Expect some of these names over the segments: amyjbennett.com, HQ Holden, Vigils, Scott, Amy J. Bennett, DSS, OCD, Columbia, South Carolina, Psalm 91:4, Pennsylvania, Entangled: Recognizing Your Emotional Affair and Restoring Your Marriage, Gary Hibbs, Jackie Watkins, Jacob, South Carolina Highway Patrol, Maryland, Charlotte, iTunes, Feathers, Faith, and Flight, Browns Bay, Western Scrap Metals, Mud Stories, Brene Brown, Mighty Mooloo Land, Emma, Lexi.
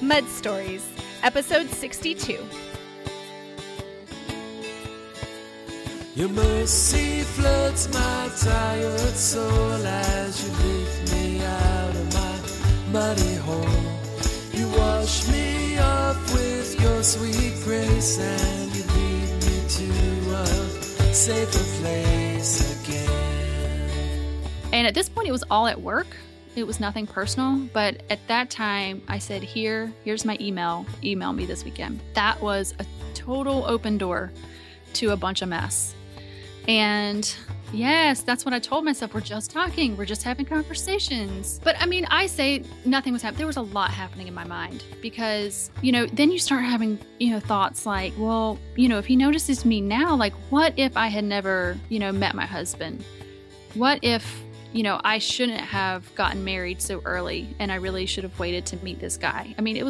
Mud Stories, Episode 62. Your mercy floods my tired soul as you lift me out of my muddy hole. You wash me up with your sweet grace and you lead me to a safer place again. And at this point, it was all at work. It was nothing personal, but at that time I said, here's my email, email me this weekend. That was a total open door to a bunch of mess. And yes, that's what I told myself. We're just talking. We're just having conversations. But I mean, I say nothing was happening. There was a lot happening in my mind because, then you start having, thoughts like, well, if he notices me now, like what if I had never, met my husband? What if I shouldn't have gotten married so early and I really should have waited to meet this guy. I mean, it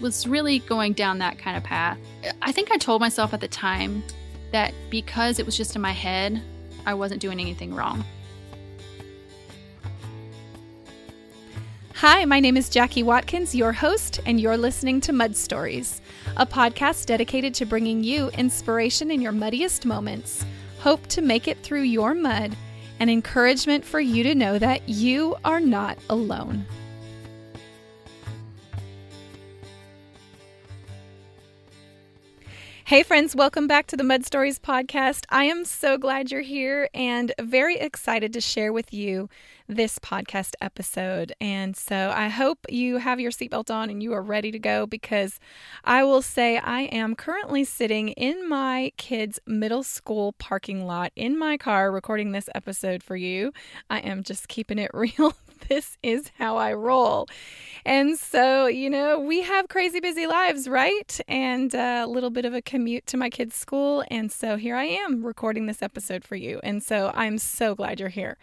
was really going down that kind of path. I think I told myself at the time that because it was just in my head, I wasn't doing anything wrong. Hi, my name is Jackie Watkins, your host, and you're listening to Mud Stories, a podcast dedicated to bringing you inspiration in your muddiest moments, hope to make it through your mud, an encouragement for you to know that you are not alone. Hey friends, welcome back to the Mud Stories podcast. I am so glad you're here and very excited to share with you this podcast episode. And so I hope you have your seatbelt on and you are ready to go because I will say I am currently sitting in my kids' middle school parking lot in my car recording this episode for you. I am just keeping it real. This is how I roll. And so, we have crazy busy lives, right? And a little bit of a commute to my kids' school. And so here I am recording this episode for you. And so I'm so glad you're here.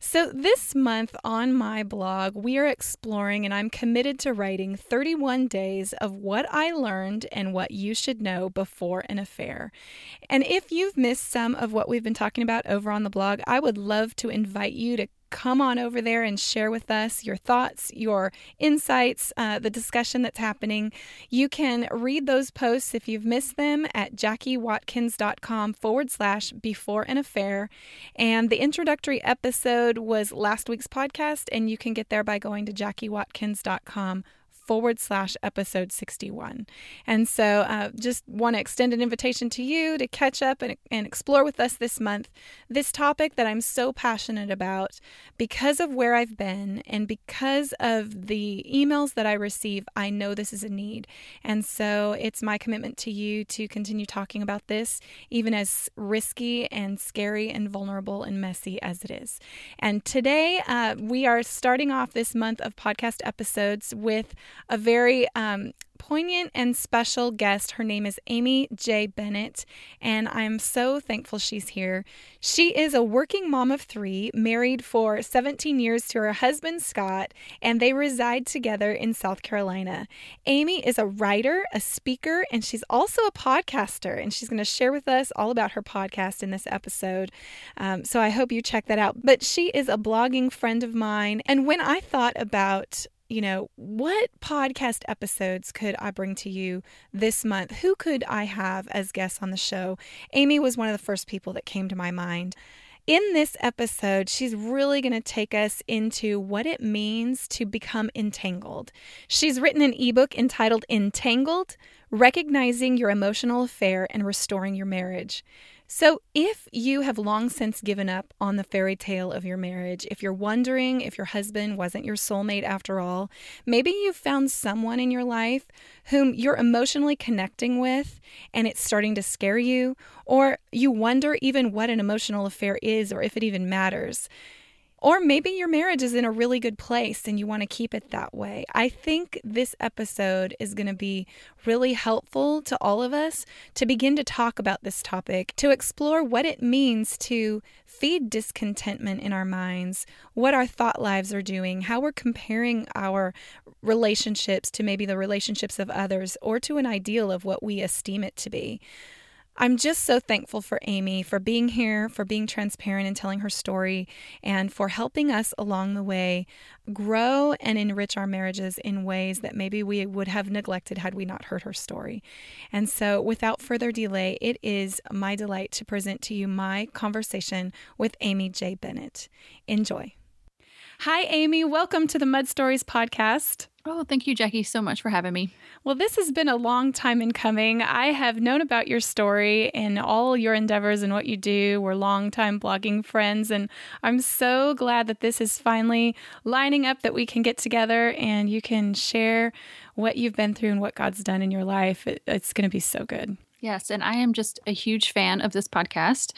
So this month on my blog, we are exploring and I'm committed to writing 31 days of what I learned and what you should know before an affair. And if you've missed some of what we've been talking about over on the blog, I would love to invite you to come on over there and share with us your thoughts, your insights, the discussion that's happening. You can read those posts if you've missed them at JackieWatkins.com/beforeanaffair. And the introductory episode was last week's podcast, and you can get there by going to JackieWatkins.com/episode 61. And so just want to extend an invitation to you to catch up and explore with us this month, this topic that I'm so passionate about because of where I've been and because of the emails that I receive, I know this is a need. And so it's my commitment to you to continue talking about this, even as risky and scary and vulnerable and messy as it is. And today we are starting off this month of podcast episodes with a very poignant and special guest. Her name is Amy J. Bennett, and I'm so thankful she's here. She is a working mom of three, married for 17 years to her husband, Scott, and they reside together in South Carolina. Amy is a writer, a speaker, and she's also a podcaster, and she's going to share with us all about her podcast in this episode. So I hope you check that out. But she is a blogging friend of mine, and when I thought about what podcast episodes could I bring to you this month? Who could I have as guests on the show? Amy was one of the first people that came to my mind. In this episode, she's really going to take us into what it means to become entangled. She's written an ebook entitled Entangled: Recognizing Your Emotional Affair and Restoring Your Marriage. So if you have long since given up on the fairy tale of your marriage, if you're wondering if your husband wasn't your soulmate after all, maybe you've found someone in your life whom you're emotionally connecting with and it's starting to scare you, or you wonder even what an emotional affair is or if it even matters. Or maybe your marriage is in a really good place and you want to keep it that way. I think this episode is going to be really helpful to all of us to begin to talk about this topic, to explore what it means to feed discontentment in our minds, what our thought lives are doing, how we're comparing our relationships to maybe the relationships of others or to an ideal of what we esteem it to be. I'm just so thankful for Amy, for being here, for being transparent and telling her story, and for helping us along the way grow and enrich our marriages in ways that maybe we would have neglected had we not heard her story. And so without further delay, it is my delight to present to you my conversation with Amy J. Bennett. Enjoy. Hi, Amy. Welcome to the Mud Stories podcast. Oh, thank you, Jackie, so much for having me. Well, this has been a long time in coming. I have known about your story and all your endeavors and what you do. We're longtime blogging friends, and I'm so glad that this is finally lining up, that we can get together and you can share what you've been through and what God's done in your life. It's going to be so good. Yes, and I am just a huge fan of this podcast.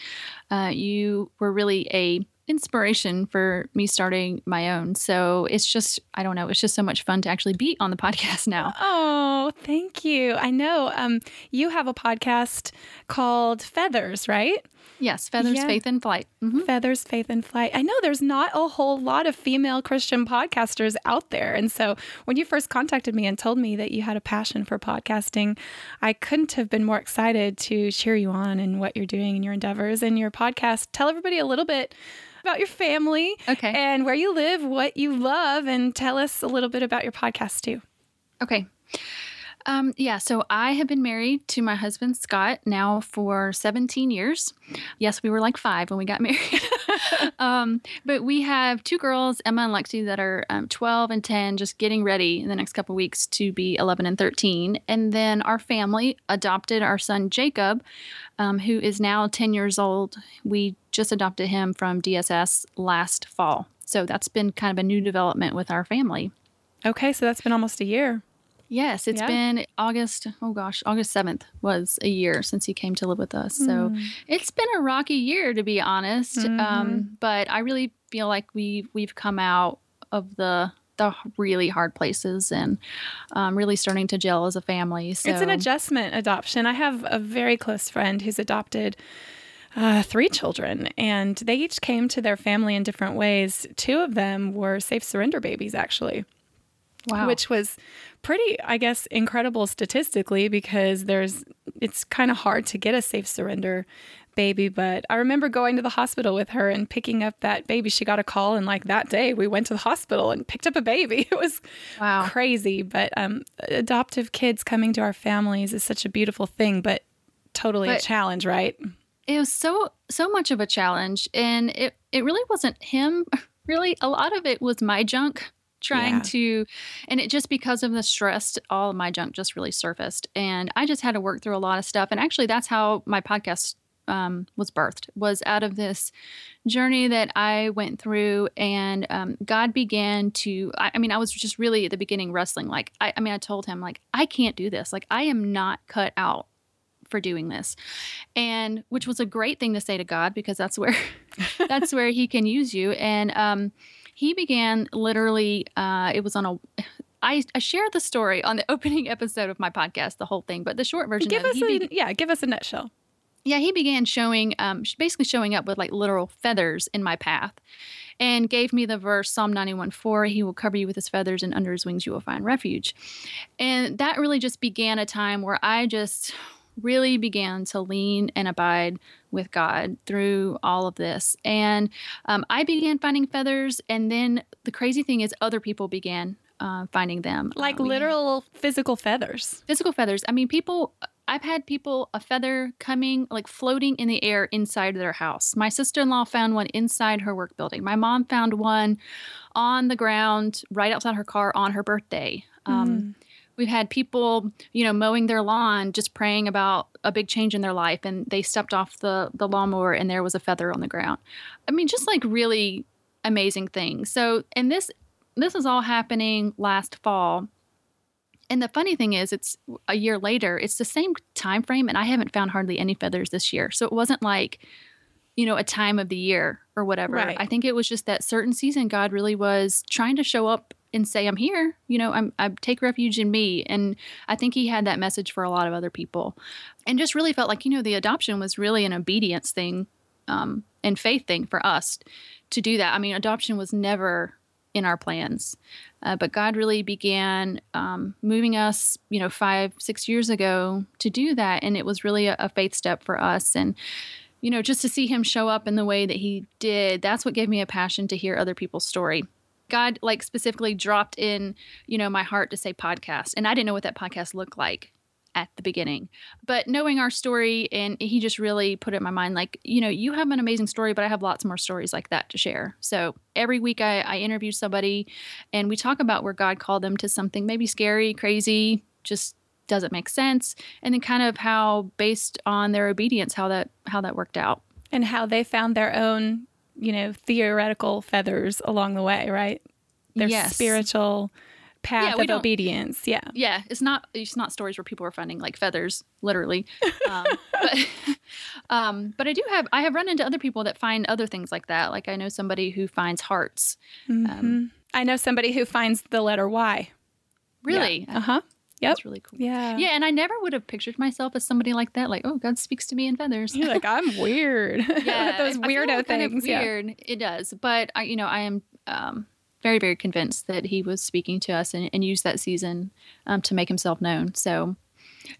You were really a inspiration for me starting my own. So it's just, I don't know, it's just so much fun to actually be on the podcast now. Oh, thank you. I know you have a podcast called Feathers, right? Yes, Feathers, yeah. Faith, and Flight. Mm-hmm. Feathers, Faith, and Flight. I know there's not a whole lot of female Christian podcasters out there. And so when you first contacted me and told me that you had a passion for podcasting, I couldn't have been more excited to cheer you on and what you're doing and your endeavors and your podcast. Tell everybody a little bit about your family, okay, and where you live, what you love, and tell us a little bit about your podcast too. Okay. Yeah, so I have been married to my husband, Scott, now for 17 years. Yes, we were like 5 when we got married. But we have 2 girls, Emma and Lexi, that are 12 and 10, just getting ready in the next couple of weeks to be 11 and 13. And then our family adopted our son, Jacob, who is now 10 years old. We just adopted him from DSS last fall. So that's been kind of a new development with our family. Okay, so that's been almost a year. Yes, it's been August 7th was a year since he came to live with us. So it's been a rocky year, to be honest. Mm-hmm. But I really feel like we've come out of the really hard places and really starting to gel as a family. So it's an adjustment adoption. I have a very close friend who's adopted 3 children, and they each came to their family in different ways. 2 of them were safe surrender babies, actually. Wow. Which was pretty, I guess, incredible statistically, because it's kind of hard to get a safe surrender baby. But I remember going to the hospital with her and picking up that baby. She got a call, and like that day we went to the hospital and picked up a baby. It was crazy. But adoptive kids coming to our families is such a beautiful thing, but totally a challenge, right? It was so much of a challenge, and it really wasn't him. Really, a lot of it was my junk. And it just, because of the stress, all of my junk just really surfaced, and I just had to work through a lot of stuff. And actually, that's how my podcast was birthed, was out of this journey that I went through. And God began to, I was just really at the beginning wrestling. Like, I told him, like, I can't do this. Like, I am not cut out for doing this. And which was a great thing to say to God, because that's where, that's where he can use you. And, he began literally, it was on I shared the story on the opening episode of my podcast, the whole thing, but the short version of it. Give us a nutshell. Yeah, he began showing up with like literal feathers in my path, and gave me the verse, Psalm 91:4, he will cover you with his feathers, and under his wings you will find refuge. And that really just began a time where I just really began to lean and abide with God through all of this. And I began finding feathers, and then the crazy thing is other people began finding them. Like literal physical feathers. Physical feathers. I mean, I've had people, a feather coming, like floating in the air inside their house. My sister-in-law found one inside her work building. My mom found one on the ground right outside her car on her birthday. We've had people, mowing their lawn, just praying about a big change in their life, and they stepped off the lawnmower, and there was a feather on the ground. I mean, just like really amazing things. So, and this is all happening last fall. And the funny thing is, it's a year later. It's the same time frame, and I haven't found hardly any feathers this year. So it wasn't like, a time of the year or whatever. Right. I think it was just that certain season God really was trying to show up and say, I'm here, I take refuge in me. And I think he had that message for a lot of other people, and just really felt like, the adoption was really an obedience thing and faith thing for us to do that. I mean, adoption was never in our plans. But God really began moving us, 5-6 years ago to do that. And it was really a faith step for us. And, just to see him show up in the way that he did, that's what gave me a passion to hear other people's story. God, specifically dropped in, my heart to say podcast. And I didn't know what that podcast looked like at the beginning. But knowing our story, and he just really put it in my mind, you have an amazing story, but I have lots more stories like that to share. So every week I interview somebody and we talk about where God called them to something maybe scary, crazy, just doesn't make sense. And then kind of how, based on their obedience, how that worked out. And how they found their own, theoretical feathers along the way, right? Their spiritual path of obedience. Yeah. It's not stories where people are finding feathers, literally. But I have run into other people that find other things like that. I know somebody who finds hearts. Mm-hmm. I know somebody who finds the letter Y. Really? Yeah. Uh-huh. Yep. That's really cool. Yeah. Yeah. And I never would have pictured myself as somebody like that. Oh, God speaks to me in feathers. You're I'm weird. Yeah. Those weirdo things. Kind of weird. Yeah. It does. But I am, very, very convinced that he was speaking to us and used that season to make himself known. So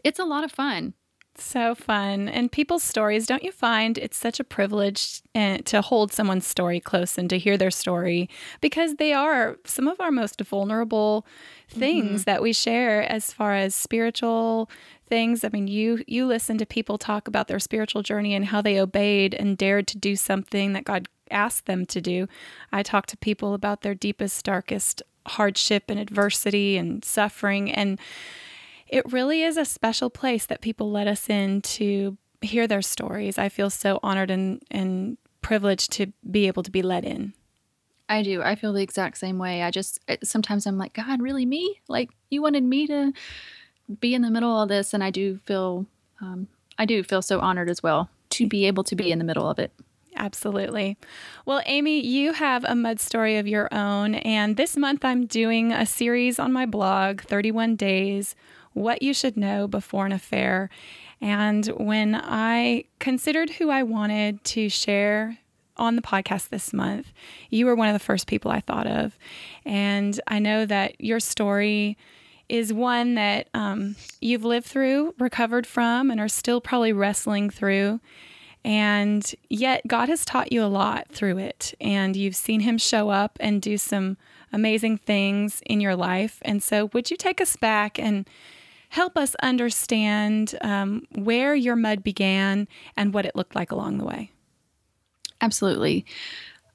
it's a lot of fun. So fun. And people's stories, don't you find it's such a privilege to hold someone's story close and to hear their story, because they are some of our most vulnerable things that we share as far as spiritual things. I mean, you listen to people talk about their spiritual journey and how they obeyed and dared to do something that God asked them to do. I talk to people about their deepest, darkest hardship and adversity and suffering. And it really is a special place that people let us in to hear their stories. I feel so honored and privileged to be able to be let in. I do. I feel the exact same way. Sometimes I'm like, God, really me? You wanted me to be in the middle of this. And I do feel so honored as well to be able to be in the middle of it. Absolutely. Well, Amy, you have a mud story of your own. And this month I'm doing a series on my blog, 31 Days, What You Should Know Before an Affair. And when I considered who I wanted to share on the podcast this month, you were one of the first people I thought of. And I know that your story is one that you've lived through, recovered from, and are still probably wrestling through. And yet God has taught you a lot through it, and you've seen him show up and do some amazing things in your life. And so would you take us back and help us understand where your mud began and what it looked like along the way? Absolutely.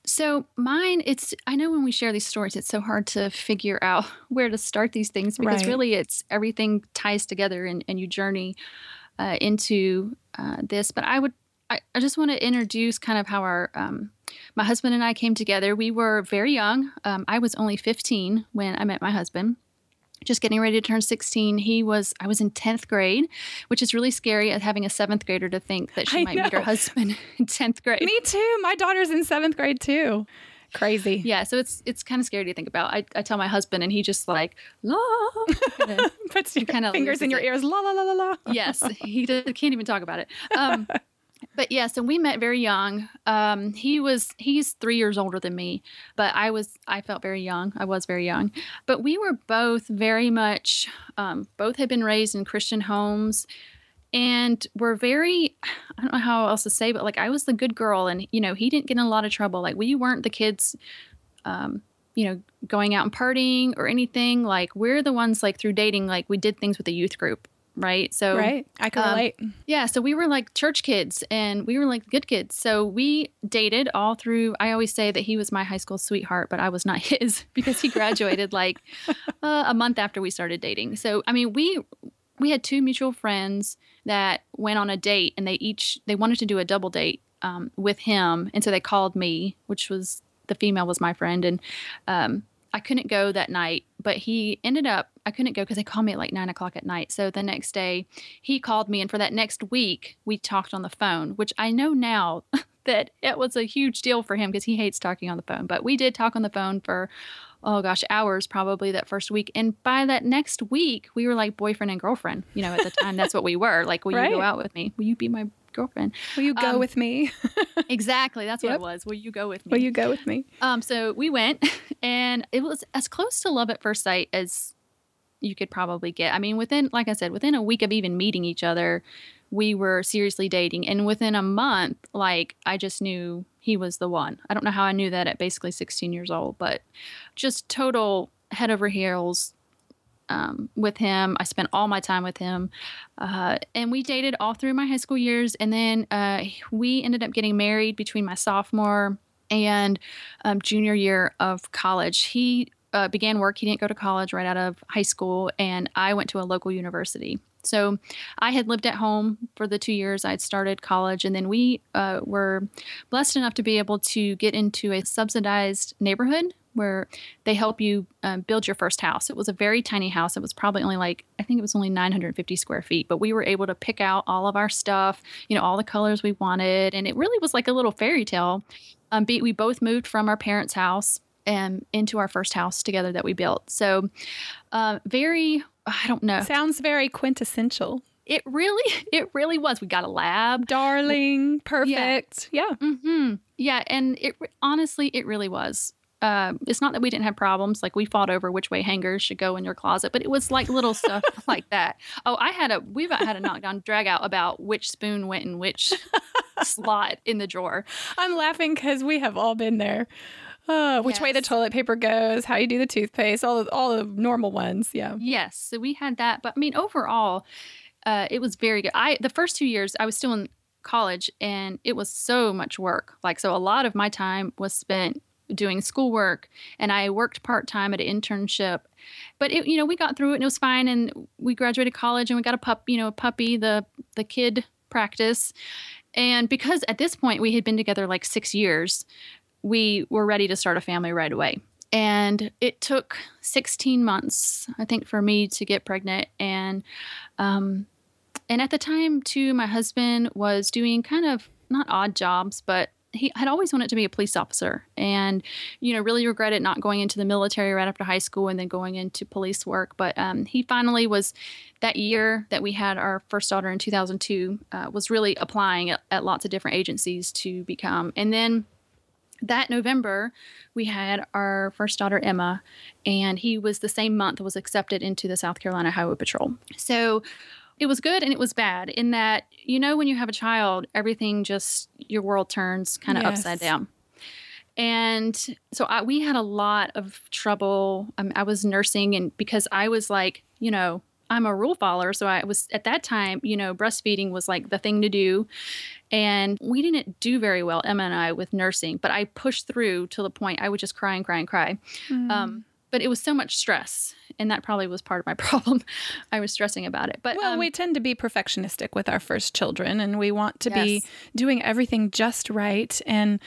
So mine, I know when we share these stories, it's so hard to figure out where to start these things, because really it's everything ties together and you journey into this. But I just want to introduce kind of how our my husband and I came together. We were very young. I was only 15 when I met my husband, just getting ready to turn 16. I was in 10th grade, which is really scary, as having a 7th grader to think that she might meet her husband in 10th grade. Me too. My daughter's in 7th grade too. Crazy. Yeah. So it's kind of scary to think about. I tell my husband and he just la, puts your fingers in your ears. La, la, la, la, la. Yes. He can't even talk about it. But yeah, so we met very young. He's 3 years older than me, but I felt very young. I was very young, but we were both very much, both had been raised in Christian homes, and were very, I don't know how else to say, but I was the good girl, and, he didn't get in a lot of trouble. We weren't the kids, going out and partying or anything. We're the ones through dating, we did things with the youth group. Right. So I could relate. Yeah. So we were church kids, and we were good kids. So we dated all through. I always say that he was my high school sweetheart, but I was not his, because he graduated a month after we started dating. So, we had two mutual friends that went on a date, and they wanted to do a double date with him. And so they called me, which was the female was my friend. And I couldn't go that night, but I couldn't go because they called me at 9:00 at night. So the next day he called me, and for that next week we talked on the phone, which I know now that it was a huge deal for him because he hates talking on the phone. But we did talk on the phone for, hours probably that first week. And by that next week we were boyfriend and girlfriend, at the time. That's what we were. Will you go out with me? Will you be my girlfriend. Will you go with me? Exactly. That's what it was. Will you go with me? Will you go with me? So we went, and it was as close to love at first sight as you could probably get. I mean, within a week of even meeting each other, we were seriously dating. And within a month, I just knew he was the one. I don't know how I knew that at basically 16 years old, but just total head over heels with him. I spent all my time with him. And we dated all through my high school years. And then we ended up getting married between my sophomore and junior year of college. He began work. He didn't go to college right out of high school, and I went to a local university. So I had lived at home for the 2 years I'd started college, and then we were blessed enough to be able to get into a subsidized neighborhood where they help you build your first house. It was a very tiny house. It was probably only I think it was only 950 square feet, but we were able to pick out all of our stuff, all the colors we wanted, and it really was like a little fairy tale. We both moved from our parents' house and into our first house together that we built. So very, I don't know. Sounds very quintessential. It really was. We got a lab. Darling. Perfect. Yeah. Mm-hmm. Yeah. And honestly, it really was. It's not that we didn't have problems. We fought over which way hangers should go in your closet, but it was little stuff like that. Oh, we about had a knockdown drag out about which spoon went in which slot in the drawer. I'm laughing because we have all been there. Which way the toilet paper goes, how you do the toothpaste, all the normal ones, yeah. Yes, so we had that. But, overall, it was very good. The first 2 years, I was still in college, and it was so much work. So a lot of my time was spent doing schoolwork, and I worked part-time at an internship. But, we got through it, and it was fine, and we graduated college, and we got a puppy, the kid practice. And because at this point, we had been together 6 years, we were ready to start a family right away. And it took 16 months, I think, for me to get pregnant. And at the time, too, my husband was doing kind of not odd jobs, but he had always wanted to be a police officer and, really regretted not going into the military right after high school and then going into police work. But he finally was, that year that we had our first daughter in 2002, was really applying at lots of different agencies to become. And then that November, we had our first daughter, Emma, and he was the same month was accepted into the South Carolina Highway Patrol. So it was good and it was bad in that, when you have a child, everything just, your world turns kind of upside down. And so we had a lot of trouble. I was nursing, and because I was I'm a rule follower. So I was at that time, breastfeeding was the thing to do. And we didn't do very well, Emma and I, with nursing, but I pushed through to the point I would just cry and cry and cry. But it was so much stress. And that probably was part of my problem. I was stressing about it. But we tend to be perfectionistic with our first children, and we want to be doing everything just right. And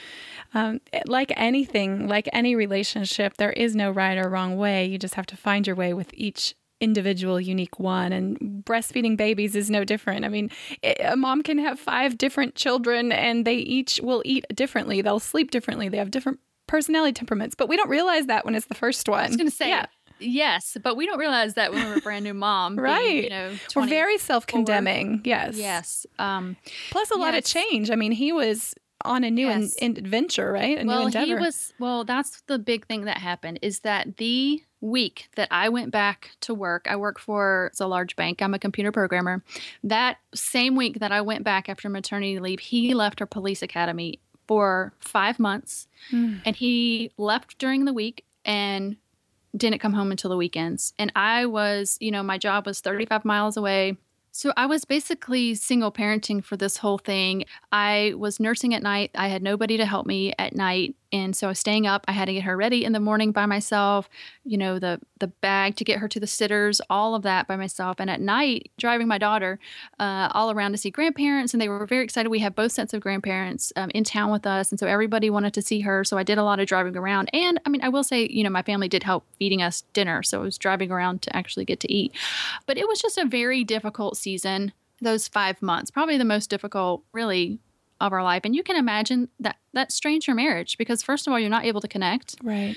like anything, like any relationship, there is no right or wrong way. You just have to find your way with each individual unique one, and breastfeeding babies is no different. A mom can have 5 different children, and they each will eat differently, they'll sleep differently, they have different personality temperaments, but we don't realize that when it's the first one. I was gonna say yes, but we don't realize that when we're a brand new mom. Right. Being, we're very self-condemning. Yes. Plus a lot of change. He was on a new adventure, right? New endeavor. That's the big thing that happened is that the week that I went back to work, I work for a large bank. I'm a computer programmer. That same week that I went back after maternity leave, he left our police academy for 5 months, and he left during the week and didn't come home until the weekends. And I was, my job was 35 miles away. So I was basically single parenting for this whole thing. I was nursing at night. I had nobody to help me at night. And so I was staying up. I had to get her ready in the morning by myself, the bag to get her to the sitters, all of that by myself. And at night, driving my daughter all around to see grandparents. And they were very excited. We had both sets of grandparents in town with us. And so everybody wanted to see her. So I did a lot of driving around. And I will say, my family did help feeding us dinner. So I was driving around to actually get to eat. But it was just a very difficult season, those 5 months, probably the most difficult, really, of our life. And you can imagine that strains your marriage because, first of all, you're not able to connect. Right.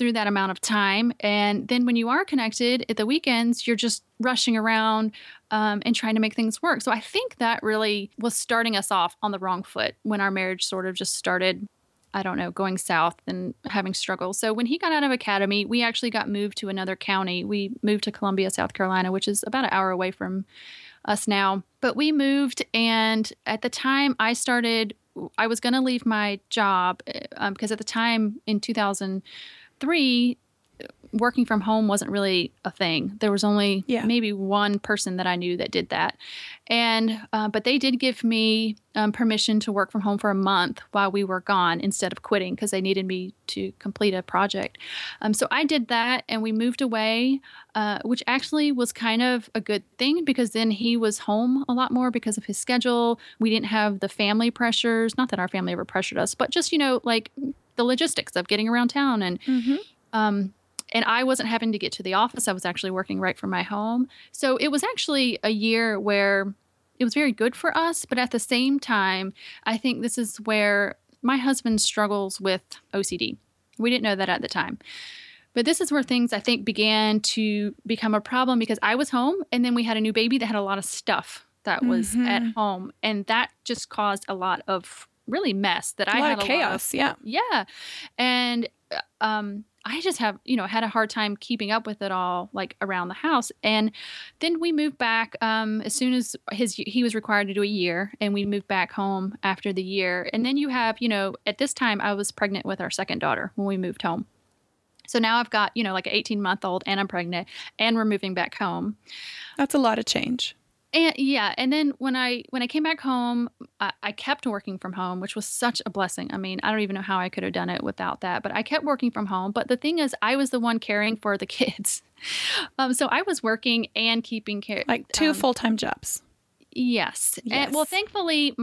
through that amount of time. And then when you are connected at the weekends, you're just rushing around and trying to make things work. So I think that really was starting us off on the wrong foot when our marriage sort of just started, I don't know, going south and having struggles. So when he got out of academy, we actually got moved to another county. We moved to Columbia, South Carolina, which is about an hour away from us now. But we moved, and at the time I was going to leave my job because at the time in 2003, working from home wasn't really a thing. There was only maybe one person that I knew that did that. And but they did give me permission to work from home for a month while we were gone instead of quitting because they needed me to complete a project. So I did that, and we moved away, which actually was kind of a good thing because then he was home a lot more because of his schedule. We didn't have the family pressures. Not that our family ever pressured us, but just, you know, like the logistics of getting around town and and I wasn't having to get to the office. I was actually working right from my home. So it was actually a year where it was very good for us. But at the same time, I think this is where my husband struggles with OCD. We didn't know that at the time. But this is where things, I think, began to become a problem because I was home. And then we had a new baby that had a lot of stuff that was at home. And that just caused a lot of really mess that I had. A lot of chaos, yeah. And I just had a hard time keeping up with it all, like around the house. And then we moved back as soon as he was required to do a year, and we moved back home after the year. And then you have, at this time I was pregnant with our second daughter when we moved home. So now I've got, like an 18-month-old and I'm pregnant and we're moving back home. That's a lot of change. And and then when I came back home, I kept working from home, which was such a blessing. I mean, I don't even know how I could have done it without that, but I kept working from home. But the thing is, I was the one caring for the kids. So I was working and keeping care. Like two full-time jobs. Yes. And, well, thankfully,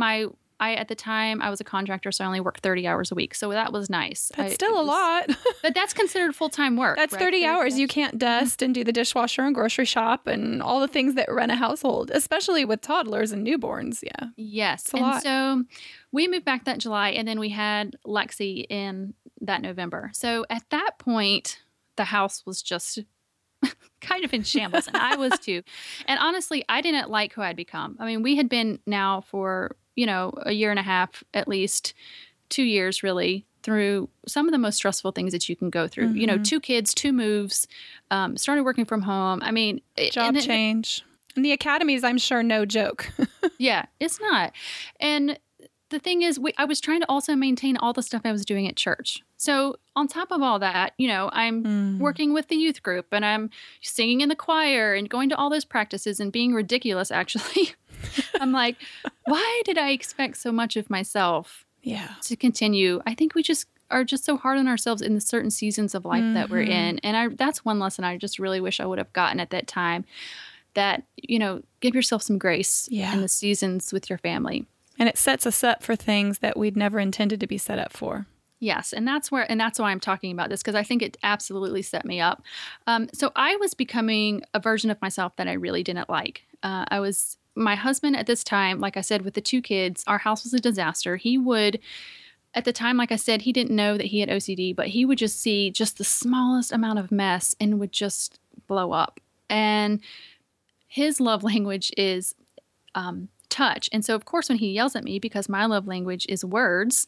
at the time, I was a contractor, so I only worked 30 hours a week. So that was nice. That's still a lot. But that's considered full-time work. That's right? 30 hours. You can't dust and do the dishwasher and grocery shop and all the things that run a household, especially with toddlers and newborns. Yeah. Yes. And so we moved back that July, and then we had Lexi in that November. So at that point, the house was just kind of in shambles, and I was too. And honestly, I didn't like who I'd become. I mean, we had been now for a year and a half, at least 2 years, really, through some of the most stressful things that you can go through. Mm-hmm. 2 kids, 2 moves, started working from home. I mean, change. And the academy is, I'm sure, no joke. Yeah, it's not. And the thing is, I was trying to also maintain all the stuff I was doing at church. So on top of all that, I'm working with the youth group and I'm singing in the choir and going to all those practices and being ridiculous, actually. I'm like, why did I expect so much of myself to continue? I think we just are just so hard on ourselves in the certain seasons of life that we're in. And that's one lesson I just really wish I would have gotten at that time, that, give yourself some grace in the seasons with your family. And it sets us up for things that we'd never intended to be set up for. Yes. And that's why I'm talking about this, because I think it absolutely set me up. So I was becoming a version of myself that I really didn't like. My husband at this time, like I said, with the 2 kids, our house was a disaster. He would, at the time, like I said, he didn't know that he had OCD, but he would just see just the smallest amount of mess and would just blow up. And his love language is touch. And so, of course, when he yells at me, because my love language is words,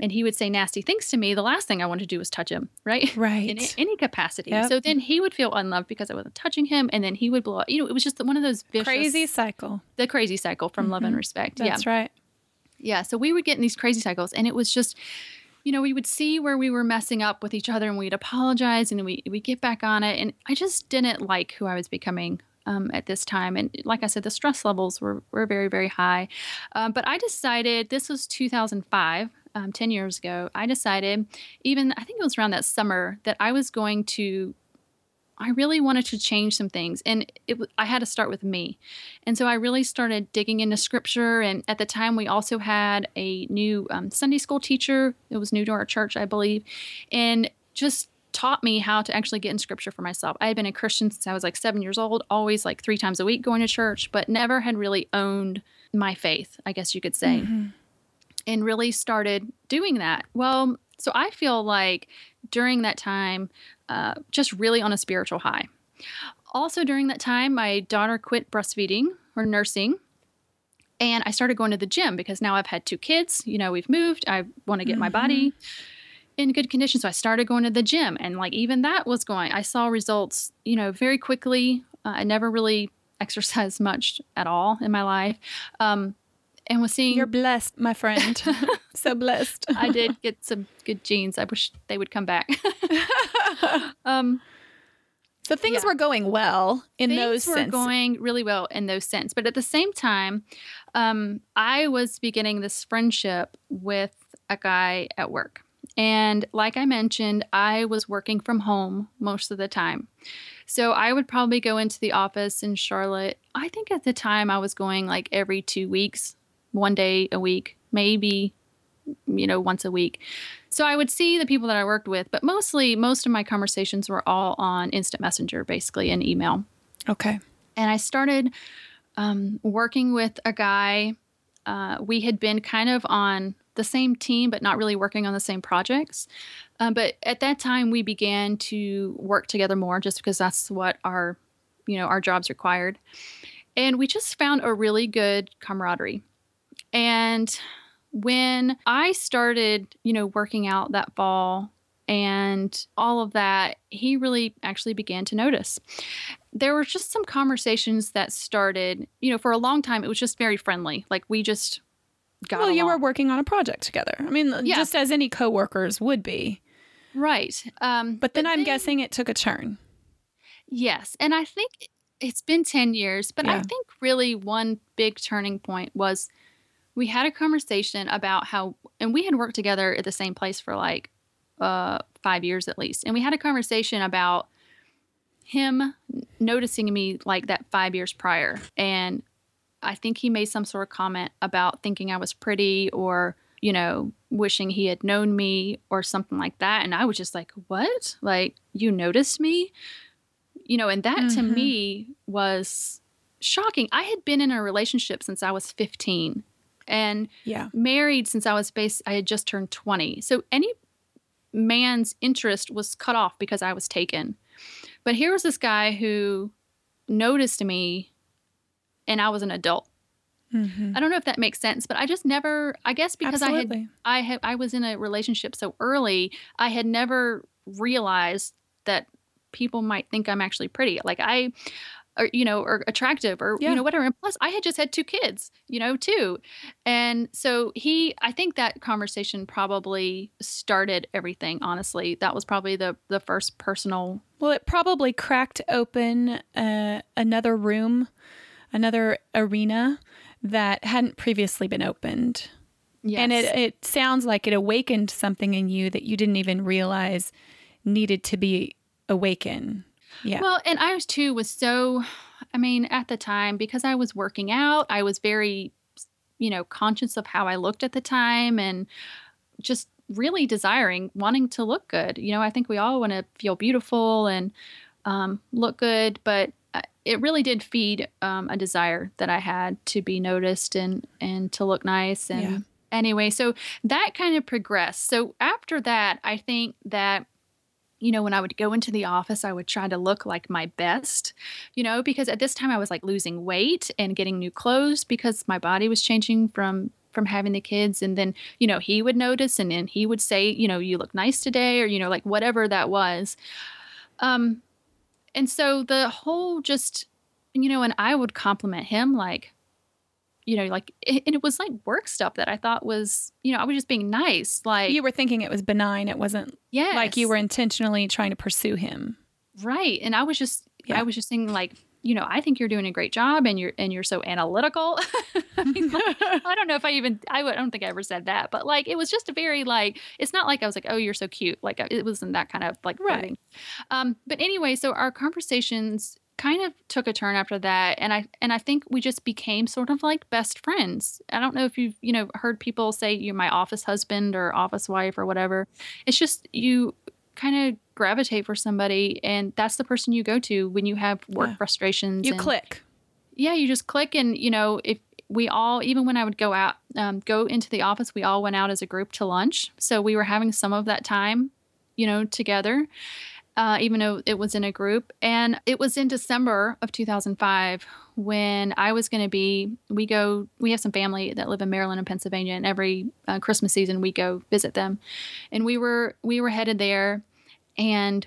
and he would say nasty things to me, the last thing I wanted to do was touch him, right? Right. In any capacity. Yep. So then he would feel unloved because I wasn't touching him, and then he would blow up. It was just one of those vicious... Crazy cycle. The crazy cycle from love and respect. That's right. Yeah, so we would get in these crazy cycles, and it was just... we would see where we were messing up with each other, and we'd apologize, and we'd get back on it, and I just didn't like who I was becoming at this time. And like I said, the stress levels were very, very high. But I decided, this was 2005... 10 years ago, I decided, I think it was around that summer, that I really wanted to change some things. And I had to start with me. And so I really started digging into scripture. And at the time, we also had a new Sunday school teacher. It was new to our church, I believe. And just taught me how to actually get in scripture for myself. I had been a Christian since I was 7 years old, always 3 times a week going to church, but never had really owned my faith, I guess you could say. Mm-hmm. And really started doing that. Well, so I feel like during that time, just really on a spiritual high. Also during that time, my daughter quit breastfeeding or nursing, and I started going to the gym because now I've had two kids. You know, we've moved. I want to get my body in good condition. So I started going to the gym, and like even that was going. I saw results, you know, very quickly. I never really exercised much at all in my life. And was seeing. You're blessed, my friend. So blessed. I did get some good genes. I wish they would come back. So things were going well in those sense. Things were going really well in those sense. But at the same time, I was beginning this friendship with a guy at work. And like I mentioned, I was working from home most of the time. So I would probably go into the office in Charlotte. I think at the time I was going like every 2 weeks, one day a week, maybe, you know, once a week. So I would see the people that I worked with, but mostly most of my conversations were all on instant messenger, basically, and email. Okay. And I started working with a guy. We had been kind of on the same team, but not really working on the same projects. But at that time, we began to work together more just because that's what our, you know, our jobs required. And we just found a really good camaraderie. And when I started, you know, working out that fall and all of that, he really actually began to notice. There were just some conversations that started, you know, for a long time, it was just very friendly. Like we just got along. Well, you were working on a project together. I mean, just as any coworkers would be. Right. But then I'm guessing it took a turn. Yes. And I think it's been 10 years, but I think really one big turning point was we had a conversation about how, and we had worked together at the same place for like 5 years at least. And we had a conversation about him noticing me like that 5 years prior. And I think he made some sort of comment about thinking I was pretty or, you know, wishing he had known me or something like that. And I was just like, what? Like, you noticed me? You know, and that to me was shocking. I had been in a relationship since I was 15. And married since I had just turned 20. So any man's interest was cut off because I was taken. But here was this guy who noticed me and I was an adult. I don't know if that makes sense, but I just never, I guess because I was in a relationship so early, I had never realized that people might think I'm actually pretty. Like or, you know, or attractive or, you know, whatever. And plus I had just had two kids, you know, too. And so I think that conversation probably started everything. Honestly, that was probably the first personal. Well, it probably cracked open another room, another arena that hadn't previously been opened. Yes. And it sounds like it awakened something in you that you didn't even realize needed to be awakened. Yeah. Well, and I too was so, I mean, at the time, because I was working out, I was very, you know, conscious of how I looked at the time and just really wanting to look good. You know, I think we all want to feel beautiful and look good, but it really did feed a desire that I had to be noticed and to look nice. And anyway, so that kind of progressed. So after that, I think that, you know, when I would go into the office, I would try to look like my best, you know, because at this time I was like losing weight and getting new clothes because my body was changing from having the kids. And then, you know, he would notice and then he would say, you know, you look nice today or, you know, like whatever that was. And so the whole just, you know, and I would compliment him like, you know, like, and it was like work stuff that I thought was, you know, I was just being nice. Like you were thinking it was benign. It wasn't like you were intentionally trying to pursue him. Right. And I was just, I was just thinking like, you know, I think you're doing a great job and you're so analytical. I mean, like, I don't know if I don't think I ever said that, but like, it was just a very like, it's not like I was like, oh, you're so cute. Like it wasn't that kind of like, flirting. But anyway, so our conversations kind of took a turn after that. And I think we just became sort of like best friends. I don't know if you've, you know, heard people say you're my office husband or office wife or whatever. It's just, you kind of gravitate for somebody and that's the person you go to when you have work frustrations. You click. Yeah. You just click. And, you know, if we all, even when I would go out, go into the office, we all went out as a group to lunch. So we were having some of that time you know, together, even though it was in a group. And it was in December of 2005 when I was going to be, we have some family that live in Maryland and Pennsylvania, and every Christmas season we go visit them. And we were headed there, and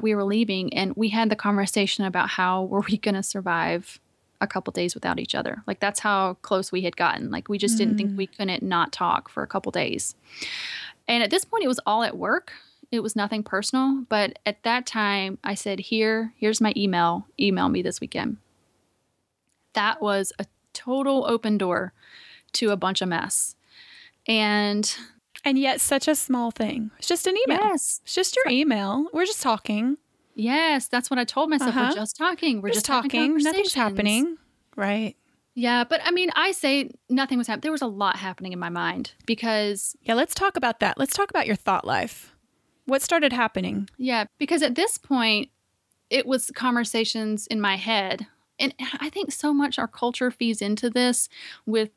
we were leaving, and we had the conversation about how were we going to survive a couple days without each other. Like, that's how close we had gotten. Like, we just didn't think we couldn't not talk for a couple days. And at this point, it was all at work. It was nothing personal. But at that time, I said, here's my email. Email me this weekend. That was a total open door to a bunch of mess. And yet such a small thing. It's just an email. Yes. It's just your email. We're just talking. Yes, that's what I told myself. We're just talking. We're just talking. Nothing's happening. Right. Yeah, but I mean, I say nothing was happening. There was a lot happening in my mind because... Yeah, let's talk about that. Let's talk about your thought life. What started happening? Yeah, because at this point, it was conversations in my head. And I think so much our culture feeds into this with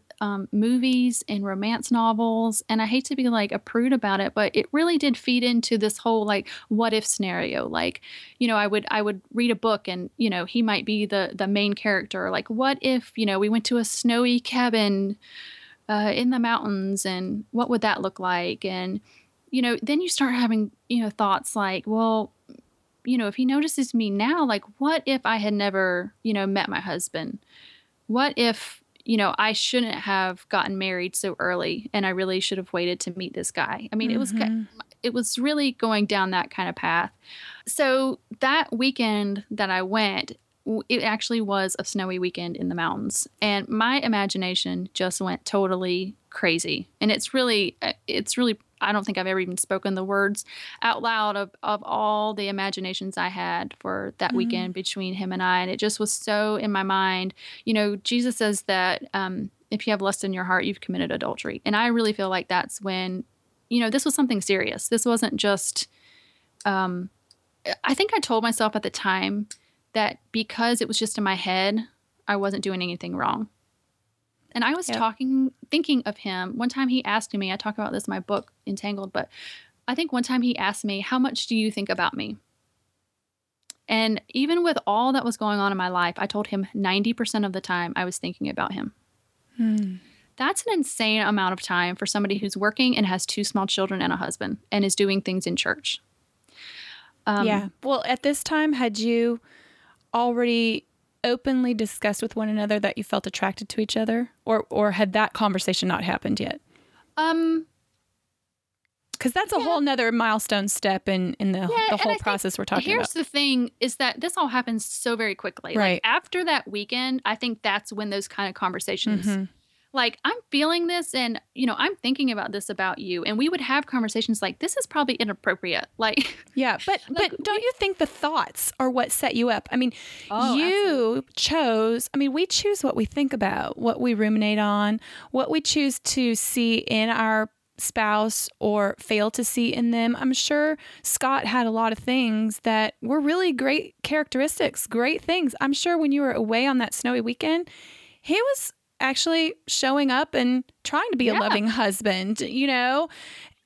movies and romance novels. And I hate to be like a prude about it, but it really did feed into this whole like what if scenario. Like, you know, I would read a book and, you know, he might be the main character. Like, what if, you know, we went to a snowy cabin in the mountains, and what would that look like? And, you know, then you start having, you know, thoughts like, well, you know, if he notices me now, like, what if I had never, you know, met my husband? What if, you know, I shouldn't have gotten married so early, and I really should have waited to meet this guy. I mean, it was really going down that kind of path. So that weekend that I went, it actually was a snowy weekend in the mountains, and my imagination just went totally crazy. And it's really, I don't think I've ever even spoken the words out loud of all the imaginations I had for that weekend between him and I. And it just was so in my mind. You know, Jesus says that if you have lust in your heart, you've committed adultery. And I really feel like that's when, you know, this was something serious. This wasn't just, I think I told myself at the time that because it was just in my head, I wasn't doing anything wrong. And I was thinking of him. One time he asked me, I talk about this in my book, Entangled, but I think one time he asked me, how much do you think about me? And even with all that was going on in my life, I told him 90% of the time I was thinking about him. That's an insane amount of time for somebody who's working and has two small children and a husband and is doing things in church. Well, at this time, had you already openly discussed with one another that you felt attracted to each other, or had that conversation not happened yet? Because that's a whole nother milestone step in the whole process we're talking about. Here's the thing is that this all happens so very quickly. Right. Like, after that weekend, I think that's when those kind of conversations, like, I'm feeling this, and, you know, I'm thinking about this about you. And we would have conversations like, this is probably inappropriate. Like, yeah, but don't you think the thoughts are what set you up? I mean, we choose what we think about, what we ruminate on, what we choose to see in our spouse or fail to see in them. I'm sure Scott had a lot of things that were really great characteristics, great things. I'm sure when you were away on that snowy weekend, he was actually showing up and trying to be a loving husband, you know,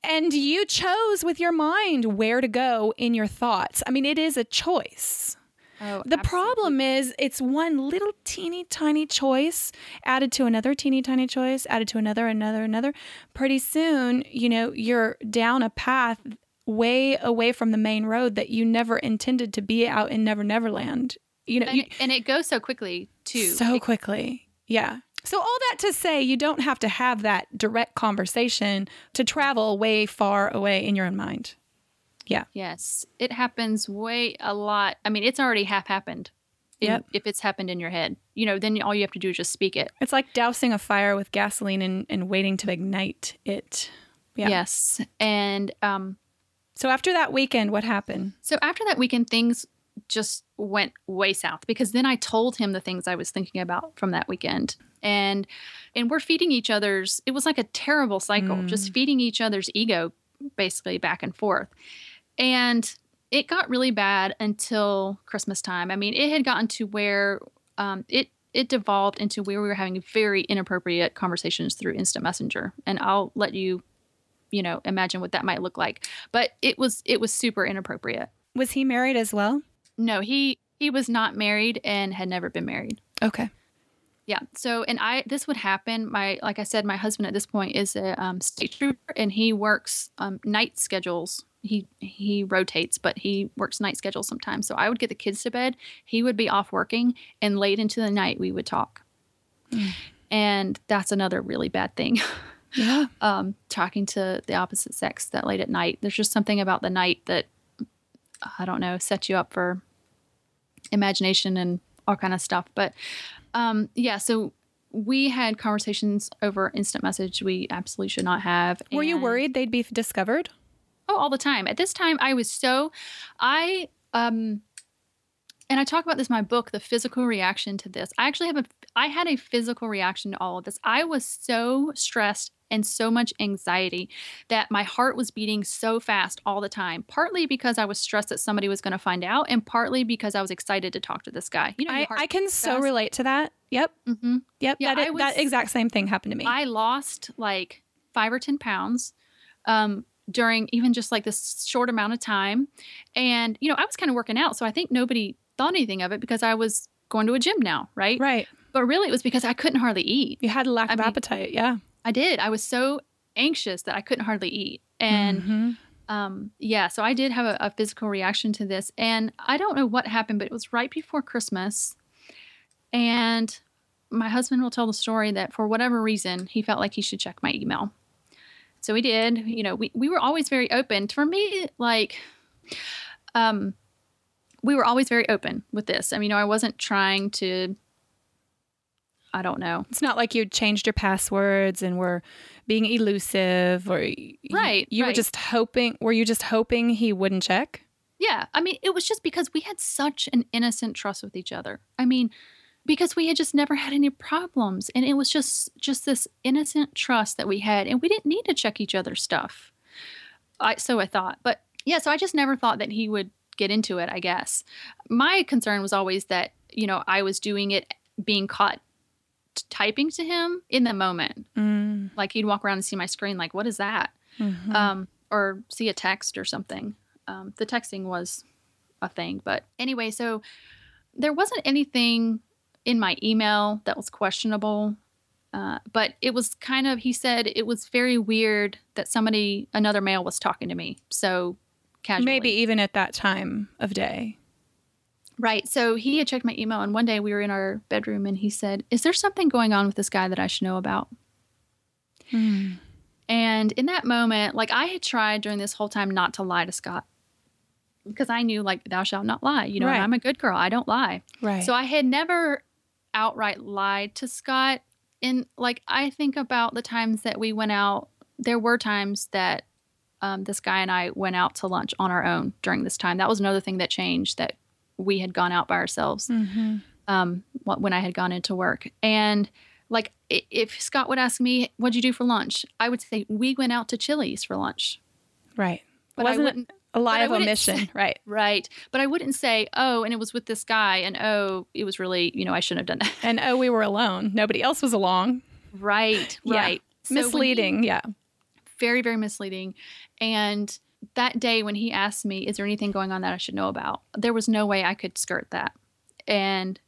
and you chose with your mind where to go in your thoughts. I mean, it is a choice. The problem is it's one little teeny tiny choice added to another teeny tiny choice, added to another. Pretty soon, you know, you're down a path way away from the main road that you never intended to be out in Never Never Land. You know, and it goes so quickly too. Yeah. So all that to say, you don't have to have that direct conversation to travel way far away in your own mind. Yeah. Yes. It happens a lot. I mean, it's already half happened. If it's happened in your head, you know, then all you have to do is just speak it. It's like dousing a fire with gasoline and waiting to ignite it. Yeah. Yes. And so after that weekend, what happened? So after that weekend, things just went way south, because then I told him the things I was thinking about from that weekend. And we're feeding each other's, it was like a terrible cycle, just feeding each other's ego basically back and forth. And it got really bad until Christmas time. I mean, it had gotten to where it devolved into where we were having very inappropriate conversations through Instant Messenger. And I'll let you you know, imagine what that might look like. But it was super inappropriate. Was he married as well? No, he was not married and had never been married. Okay. Yeah. So, and this would happen. Like I said, my husband at this point is a state trooper, and he works night schedules. He rotates, but he works night schedules sometimes. So I would get the kids to bed. He would be off working, and late into the night we would talk. Mm. And that's another really bad thing. Yeah. Talking to the opposite sex that late at night. There's just something about the night that, I don't know, sets you up for imagination and all kind of stuff. But yeah, so we had conversations over instant message we absolutely should not have. Were you worried they'd be discovered? Oh, all the time. At this time, I was and I talk about this in my book, the physical reaction to this. I had a physical reaction to all of this. I was so stressed and so much anxiety that my heart was beating so fast all the time, partly because I was stressed that somebody was going to find out, and partly because I was excited to talk to this guy. You know, I can so relate to that. Yep. Mm-hmm. Yep. Yeah, that exact same thing happened to me. I lost like 5 or 10 pounds during even just like this short amount of time. And, you know, I was kind of working out, so I think nobody thought anything of it because I was going to a gym now. Right. Right. But really it was because I couldn't hardly eat. You had a lack of appetite. Yeah. I did. I was so anxious that I couldn't hardly eat. And yeah, so I did have a physical reaction to this. And I don't know what happened, but it was right before Christmas. And my husband will tell the story that for whatever reason, he felt like he should check my email. So he did. You know, we were always very open. For me, like, we were always very open with this. I mean, you know, I wasn't trying to... I don't know. It's not like you changed your passwords and were being elusive, or you were just hoping. Were you just hoping he wouldn't check? Yeah. I mean, it was just because we had such an innocent trust with each other. I mean, because we had just never had any problems, and it was just this innocent trust that we had, and we didn't need to check each other's stuff. So I thought, but yeah, so I just never thought that he would get into it, I guess. My concern was always that, you know, I was doing it, being caught typing to him in the moment. Mm. Like he'd walk around and see my screen like, what is that? Mm-hmm. Or see a text or something. The texting was a thing. But anyway, so there wasn't anything in my email that was questionable. But it was kind of, he said it was very weird that another male was talking to me. So casually. Maybe even at that time of day. Right. So he had checked my email, and one day we were in our bedroom, and he said, "Is there something going on with this guy that I should know about?" Mm. And in that moment, like, I had tried during this whole time not to lie to Scott, because I knew, like, thou shalt not lie. You know, right. I'm a good girl. I don't lie. Right. So I had never outright lied to Scott. And, like, I think about the times that we went out, there were times that this guy and I went out to lunch on our own during this time. That was another thing that changed, that we had gone out by ourselves when I had gone into work. And like, if Scott would ask me, "What'd you do for lunch?" I would say, "We went out to Chili's for lunch." Right. But wasn't a lie of omission. Right. Right. But I wouldn't say, "Oh, and it was with this guy, and oh, it was really, you know, I shouldn't have done that. And oh, we were alone. Nobody else was along." Right. Right. Yeah. So misleading. Yeah. Very, very misleading. And that day when he asked me, "Is there anything going on that I should know about?" there was no way I could skirt that. And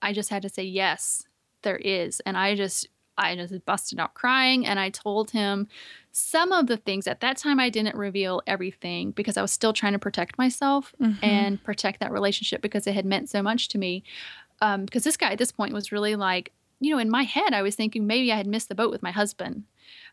I just had to say, "Yes, there is." And I just busted out crying, and I told him some of the things. At that time, I didn't reveal everything because I was still trying to protect myself and protect that relationship, because it had meant so much to me. Because this guy at this point was really, like, you know, in my head, I was thinking maybe I had missed the boat with my husband.